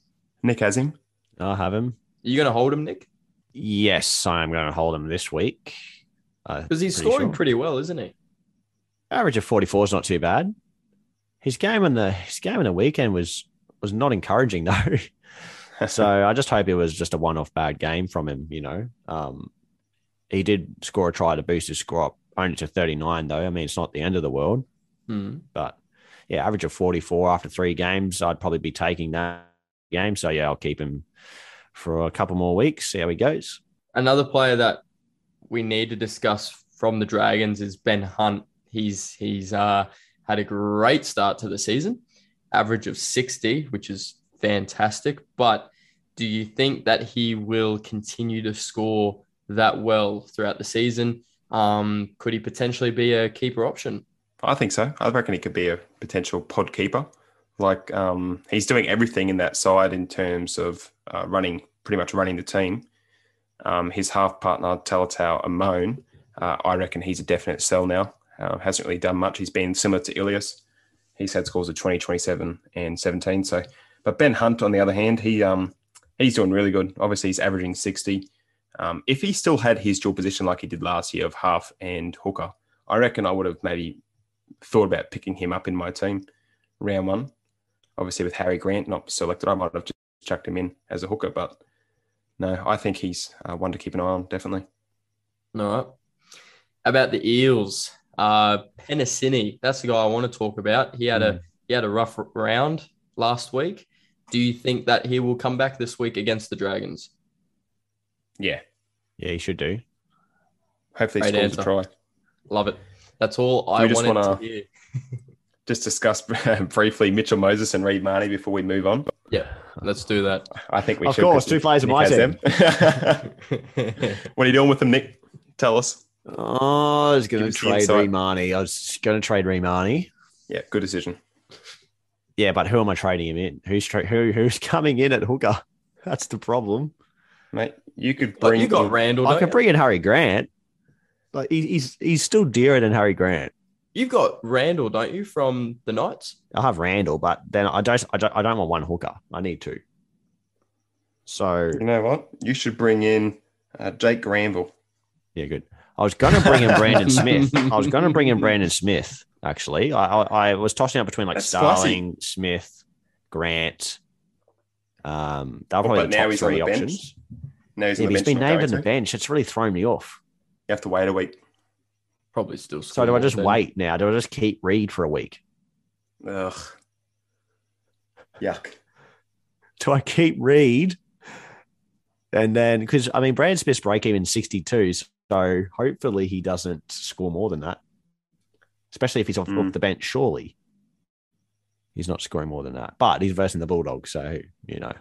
Nick has him. I have him. Are you going to hold him, Nick? Yes, I am going to hold him this week. Because uh, he's pretty scoring sure. pretty well, isn't he? Average of forty-four is not too bad. His game in the his game in the weekend was was not encouraging, though. So I just hope it was just a one-off bad game from him, you know. Um, he did score a try to boost his score up only to thirty-nine, though. I mean, it's not the end of the world. Mm. But, yeah, average of forty-four after three games, I'd probably be taking that game. So, yeah, I'll keep him for a couple more weeks, see how he goes. Another player that we need to discuss from the Dragons is Ben Hunt. He's, he's uh, had a great start to the season, average of sixty, which is fantastic, but do you think that he will continue to score that well throughout the season? Um, could he potentially be a keeper option? I think so. I reckon he could be a potential pod keeper. Like um, he's doing everything in that side in terms of uh, running, pretty much running the team. Um, his half partner, Talatau Amon, uh, I reckon he's a definite sell now. Uh, hasn't really done much. He's been similar to Ilias. He's had scores of twenty, twenty-seven and seventeen. So But Ben Hunt, on the other hand, he um he's doing really good. Obviously, he's averaging sixty. Um, if he still had his dual position like he did last year of half and hooker, I reckon I would have maybe thought about picking him up in my team round one. Obviously, with Harry Grant not selected, I might have just chucked him in as a hooker. But no, I think he's uh, one to keep an eye on, definitely. All right. About the Eels, uh, Pennicini, that's the guy I want to talk about. He had mm. a he had a rough round last week. Do you think that he will come back this week against the Dragons? Yeah. Yeah, he should do. Hopefully he scores a try. Love it. That's all I wanted wanna, to hear. Just discuss briefly Mitchell Moses and Reid Marnie before we move on. Yeah, let's do that. I think we of should. Of course, two players in my team. What are you doing with them, Nick? Tell us. Oh, I was going to trade Reid Marnie. I was going to trade Reid Marnie. Yeah, good decision. Yeah, but who am I trading him in? Who's tra- who? Who's coming in at hooker? That's the problem, mate. You could bring. But you got in, Randall. I could bring in Harry Grant. Like he, he's he's still dearer than Harry Grant. You've got Randall, don't you, from the Knights? I have Randall, but then I don't. I don't. I don't want one hooker. I need two. So you know what? You should bring in uh, Jake Granville. Yeah, good. I was gonna bring in Brandon Smith. I was gonna bring in Brandon Smith. Actually, I, I I was tossing up between like That's Starling, spicy. Smith, Grant. Um, they're probably oh, the top three the options. Now he's, yeah, he's been named on the bench. It's really thrown me off. You have to wait a week. Probably still. So do I just then. wait now? Do I just keep Reid for a week? Ugh. Yuck. Do I keep Reid And then, because, I mean, Brad Smith's break-even sixty-two, so hopefully he doesn't score more than that, especially if he's off, mm. off the bench, surely. He's not scoring more than that. But he's versing the Bulldogs, so, you know.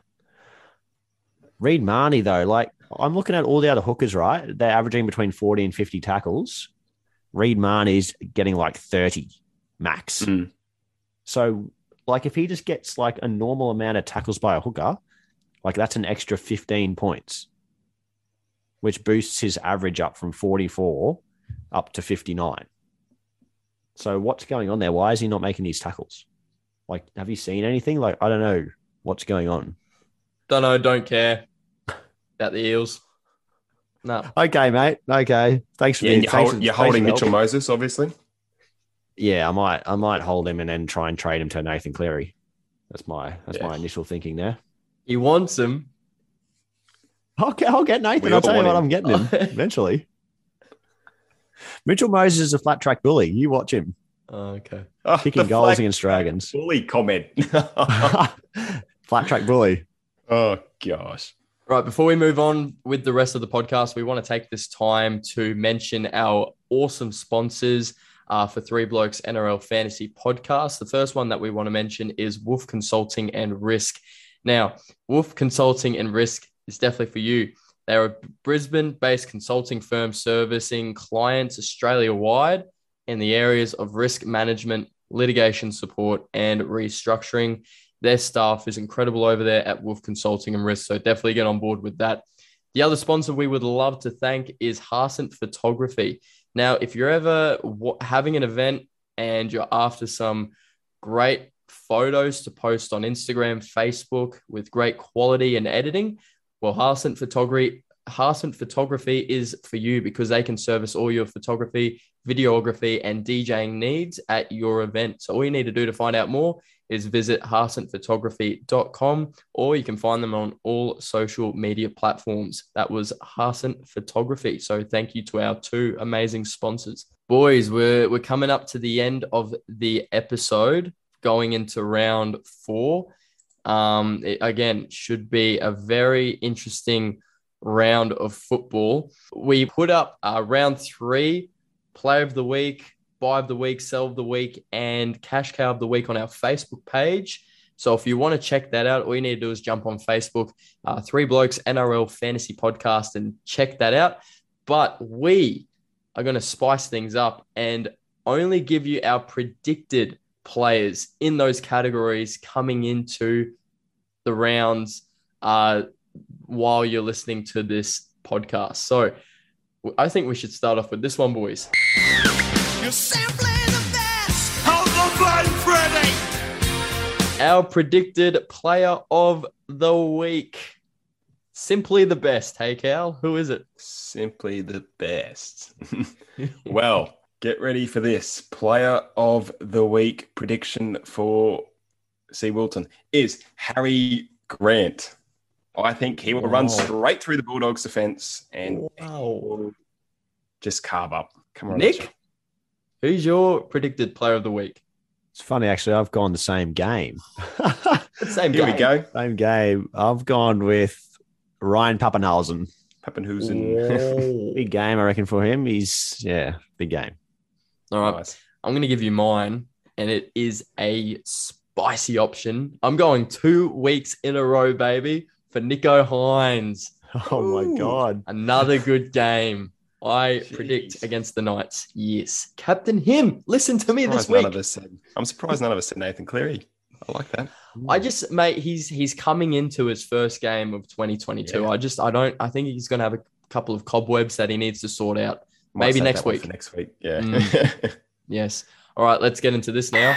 Reid Marnie, though, like, I'm looking at all the other hookers, right? They're averaging between forty and fifty tackles. Reid Marnie's getting like thirty max. Mm. So, like, if he just gets like a normal amount of tackles by a hooker, like that's an extra fifteen points, which boosts his average up from forty-four up to fifty-nine. So what's going on there? Why is he not making these tackles? Like, have you seen anything? Like, I don't know what's going on. Don't know. Don't care about the Eels. No. Okay, mate. Okay. Thanks for yeah, being. You're, thanks, hold, you're thanks holding Mitchell Moses, obviously. Yeah, I might. I might hold him and then try and trade him to Nathan Cleary. That's my. That's yeah. my initial thinking there. He wants him. I'll get. I'll get Nathan. I'll tell you what. Him. I'm getting him eventually. Mitchell Moses is a flat track bully. You watch him. Oh, okay. Kicking oh, goals against Dragons. Bully comment. Flat track bully. Oh gosh. Right, before we move on with the rest of the podcast, we want to take this time to mention our awesome sponsors uh, for Three Blokes N R L Fantasy Podcast. The first one that we want to mention is Wolf Consulting and Risk. Now, Wolf Consulting and Risk is definitely for you. They're a Brisbane-based consulting firm servicing clients Australia-wide in the areas of risk management, litigation support, and restructuring. Their staff is incredible over there at Wolf Consulting and Risk, so definitely get on board with that. The other sponsor we would love to thank is Harsant Photography. Now, if you're ever having an event and you're after some great photos to post on Instagram, Facebook with great quality and editing, well, Harsant Photography, Harsant Photography is for you because they can service all your photography, videography, and DJing needs at your event. So all you need to do to find out more is visit harsant photography dot com, or you can find them on all social media platforms. That was Harsant Photography. So thank you to our two amazing sponsors. Boys, we're, we're coming up to the end of the episode, going into round four. Um, it, again, should be a very interesting round of football. We put up uh, round three, Player of the Week, Buy of the Week, Sell of the Week, and Cash Cow of the Week on our Facebook page. So if you want to check that out, all you need to do is jump on Facebook, uh, Three Blokes N R L Fantasy Podcast, and check that out. But we are going to spice things up and only give you our predicted players in those categories coming into the rounds uh, while you're listening to this podcast. So I think we should start off with this one, boys. You're simply the best. Hold the line, Freddie. Our predicted player of the week. Simply the best. Hey, Cal, who is it? Simply the best. Well, get ready for this. Player of the week prediction for C. Wilton is Harry Grant. I think he will wow. run straight through the Bulldogs' defense and wow. just carve up. Come on, Nick. Who's your predicted player of the week? It's funny, actually. I've gone the same game. same Here game. Here we go. Same game. I've gone with Ryan Pappenhausen. Pappenhausen. Big game, I reckon, for him. He's, yeah, big game. All right. Nice. I'm going to give you mine, and it is a spicy option. I'm going two weeks in a row, baby. For Nico Hines. Oh, Ooh, my God. Another good game. I Jeez. predict against the Knights. Yes. Captain him. Listen to me this week. None of us said, I'm surprised none of us said Nathan Cleary. I like that. I just, mate, he's he's coming into his first game of twenty twenty-two. Yeah. I just, I don't, I think he's going to have a couple of cobwebs that he needs to sort out. Might Maybe next week. Next week. Yeah. Mm. Yes. All right. Let's get into this now.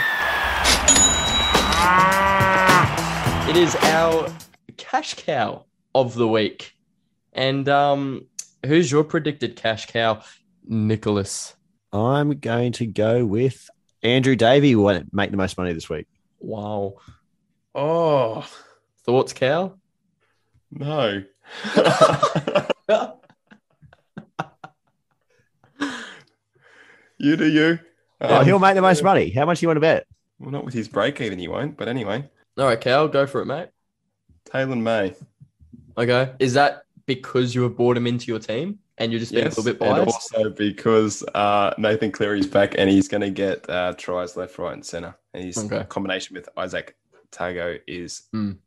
It is our cash cow of the week. And um, who's your predicted cash cow, Nicholas? I'm going to go with Andrew Davey will make the most money this week. Wow. Oh. Thoughts, Cal? No. You do you. Um, oh, he'll make the most money. How much do you want to bet? Well, not with his break even, he won't. But anyway. All right, Cal, go for it, mate. Taylor May. Okay. Is that because you have brought him into your team and you're just being yes, a little bit biased? And also because uh, Nathan Cleary's back and he's going to get uh, tries left, right and centre. And his okay. combination with Isaac Tago is, mm.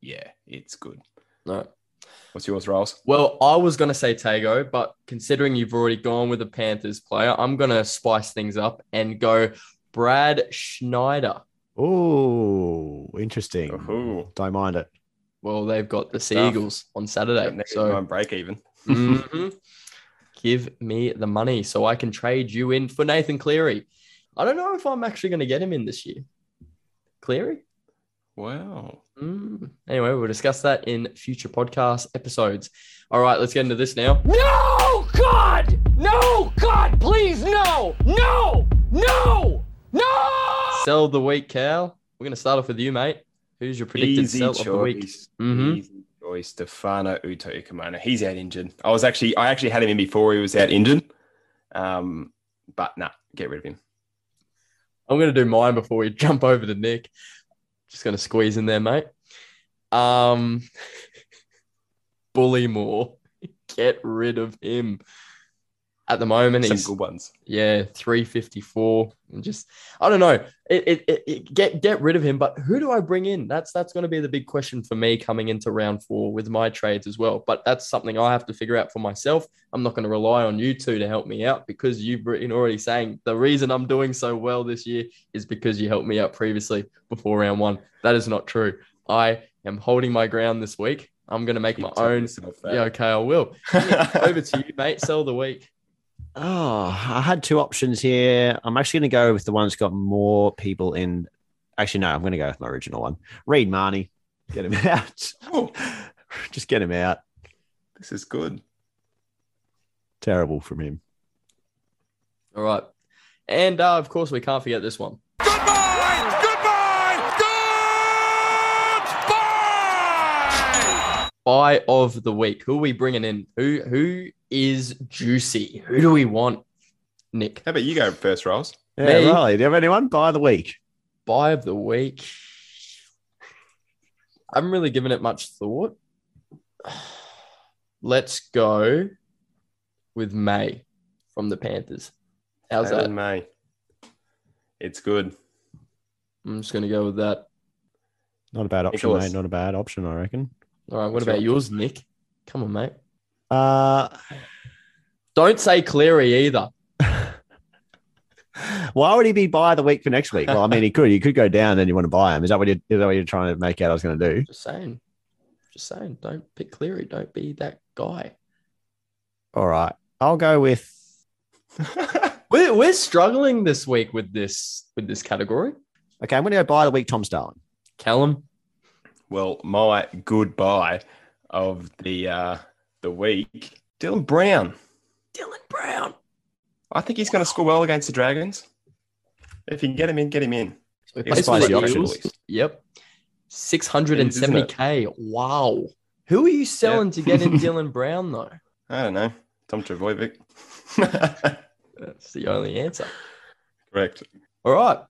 yeah, it's good. No. What's yours, Riles? Well, I was going to say Tago, but considering you've already gone with a Panthers player, I'm going to spice things up and go Brad Schneider. Oh, interesting. Ooh. Don't mind it. Well, they've got the Seagulls on Saturday. So break even. mm-hmm. Give me the money so I can trade you in for Nathan Cleary. I don't know if I'm actually going to get him in this year. Cleary? Wow. Mm. Anyway, we'll discuss that in future podcast episodes. All right, let's get into this now. No, God! No, God, please, no! No! No! No! Sell the week, Cal. We're going to start off with you, mate. Who's your predicted Easy sell choice. Of the week? Mm-hmm. Easy choice, Stefano Utoikamona. He's out injured. I was actually, I actually had him in before he was out injured. Um, but nah, get rid of him. I'm going to do mine before we jump over to Nick. Just going to squeeze in there, mate. Um, Bullimore. Get rid of him. At the moment, Some he's good ones. Yeah, three fifty-four. And just, I don't know. It, it, it, it, get get rid of him. But who do I bring in? That's that's going to be the big question for me coming into round four with my trades as well. But that's something I have to figure out for myself. I'm not going to rely on you two to help me out because you've been already saying the reason I'm doing so well this year is because you helped me out previously before round one. That is not true. I am holding my ground this week. I'm going to make you my own. Yeah, okay, I will. Over to you, mate. Sell the week. Oh, I had two options here. I'm actually going to go with the one that's got more people in. Actually, no, I'm going to go with my original one. Reid Marnie. Get him out. Oh. Just get him out. This is good. Terrible from him. All right. And, uh, of course, we can't forget this one. Goodbye! Goodbye! Goodbye! Buy of the week. Who are we bringing in? Who? Who? Is juicy. Who do we want? Nick. How about you go first, Rolls? Yeah, Me. Riley. Do you have anyone? Buy of the week. Buy of the week. I haven't really given it much thought. Let's go with May from the Panthers. How's that? May. It's good. I'm just going to go with that. Not a bad option, Nicholas. Mate. Not a bad option, I reckon. All right. What What's about your yours, opinion? Nick? Come on, mate. Uh, don't say Cleary either. Why would he be buy the week for next week? Well, I mean, he could. He could go down and you want to buy him. Is that what you're, is that what you're trying to make out I was going to do? Just saying. Just saying. Don't pick Cleary. Don't be that guy. All right. I'll go with... we're, we're struggling this week with this with this category. Okay, I'm going to go buy the week, Tom Starling. Callum? Well, my goodbye of the... Uh... the week, Dylan Brown. Dylan Brown. I think he's going to score well against the Dragons. If you can get him in, get him in. So he plays the Eagles. Yep. six hundred seventy K. Wow. Who are you selling yeah. to get in Dylan Brown, though? I don't know. Tom Trbojevic. That's the only answer. Correct. All right.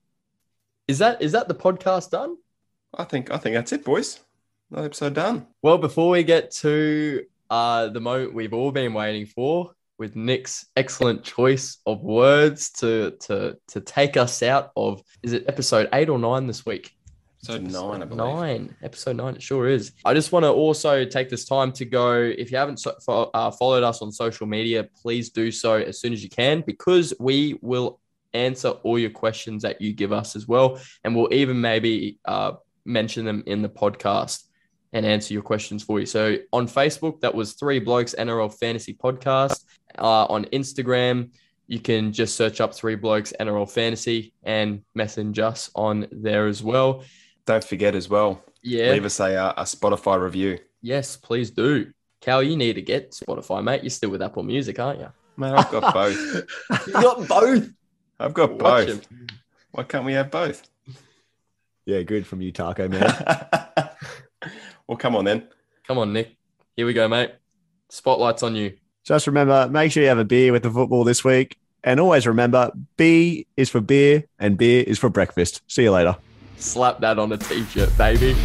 Is that is that the podcast done? I think I think that's it, boys. Another episode done. Well, before we get to... Uh, the moment we've all been waiting for, with Nick's excellent choice of words to to to take us out of, is it episode eight or nine this week? Episode nine, I believe. Nine. Episode nine, it sure is. I just want to also take this time to go, if you haven't so, uh, followed us on social media, please do so as soon as you can, because we will answer all your questions that you give us as well, and we'll even maybe uh, mention them in the podcast and answer your questions for you. So on Facebook, that was Three Blokes N R L Fantasy Podcast. Uh, on Instagram, you can just search up Three Blokes N R L Fantasy and message us on there as well. Don't forget as well, yeah. leave us a, a Spotify review. Yes, please do. Cal, you need to get Spotify, mate. You're still with Apple Music, aren't you? Man, I've got both. You've got both? I've got Watch both. Him. Why can't we have both? Yeah, good from you, Taco, man. Well, come on then. Come on, Nick. Here we go, mate. Spotlight's on you. Just remember, make sure you have a beer with the football this week. And always remember, B is for beer and beer is for breakfast. See you later. Slap that on a t-shirt, baby.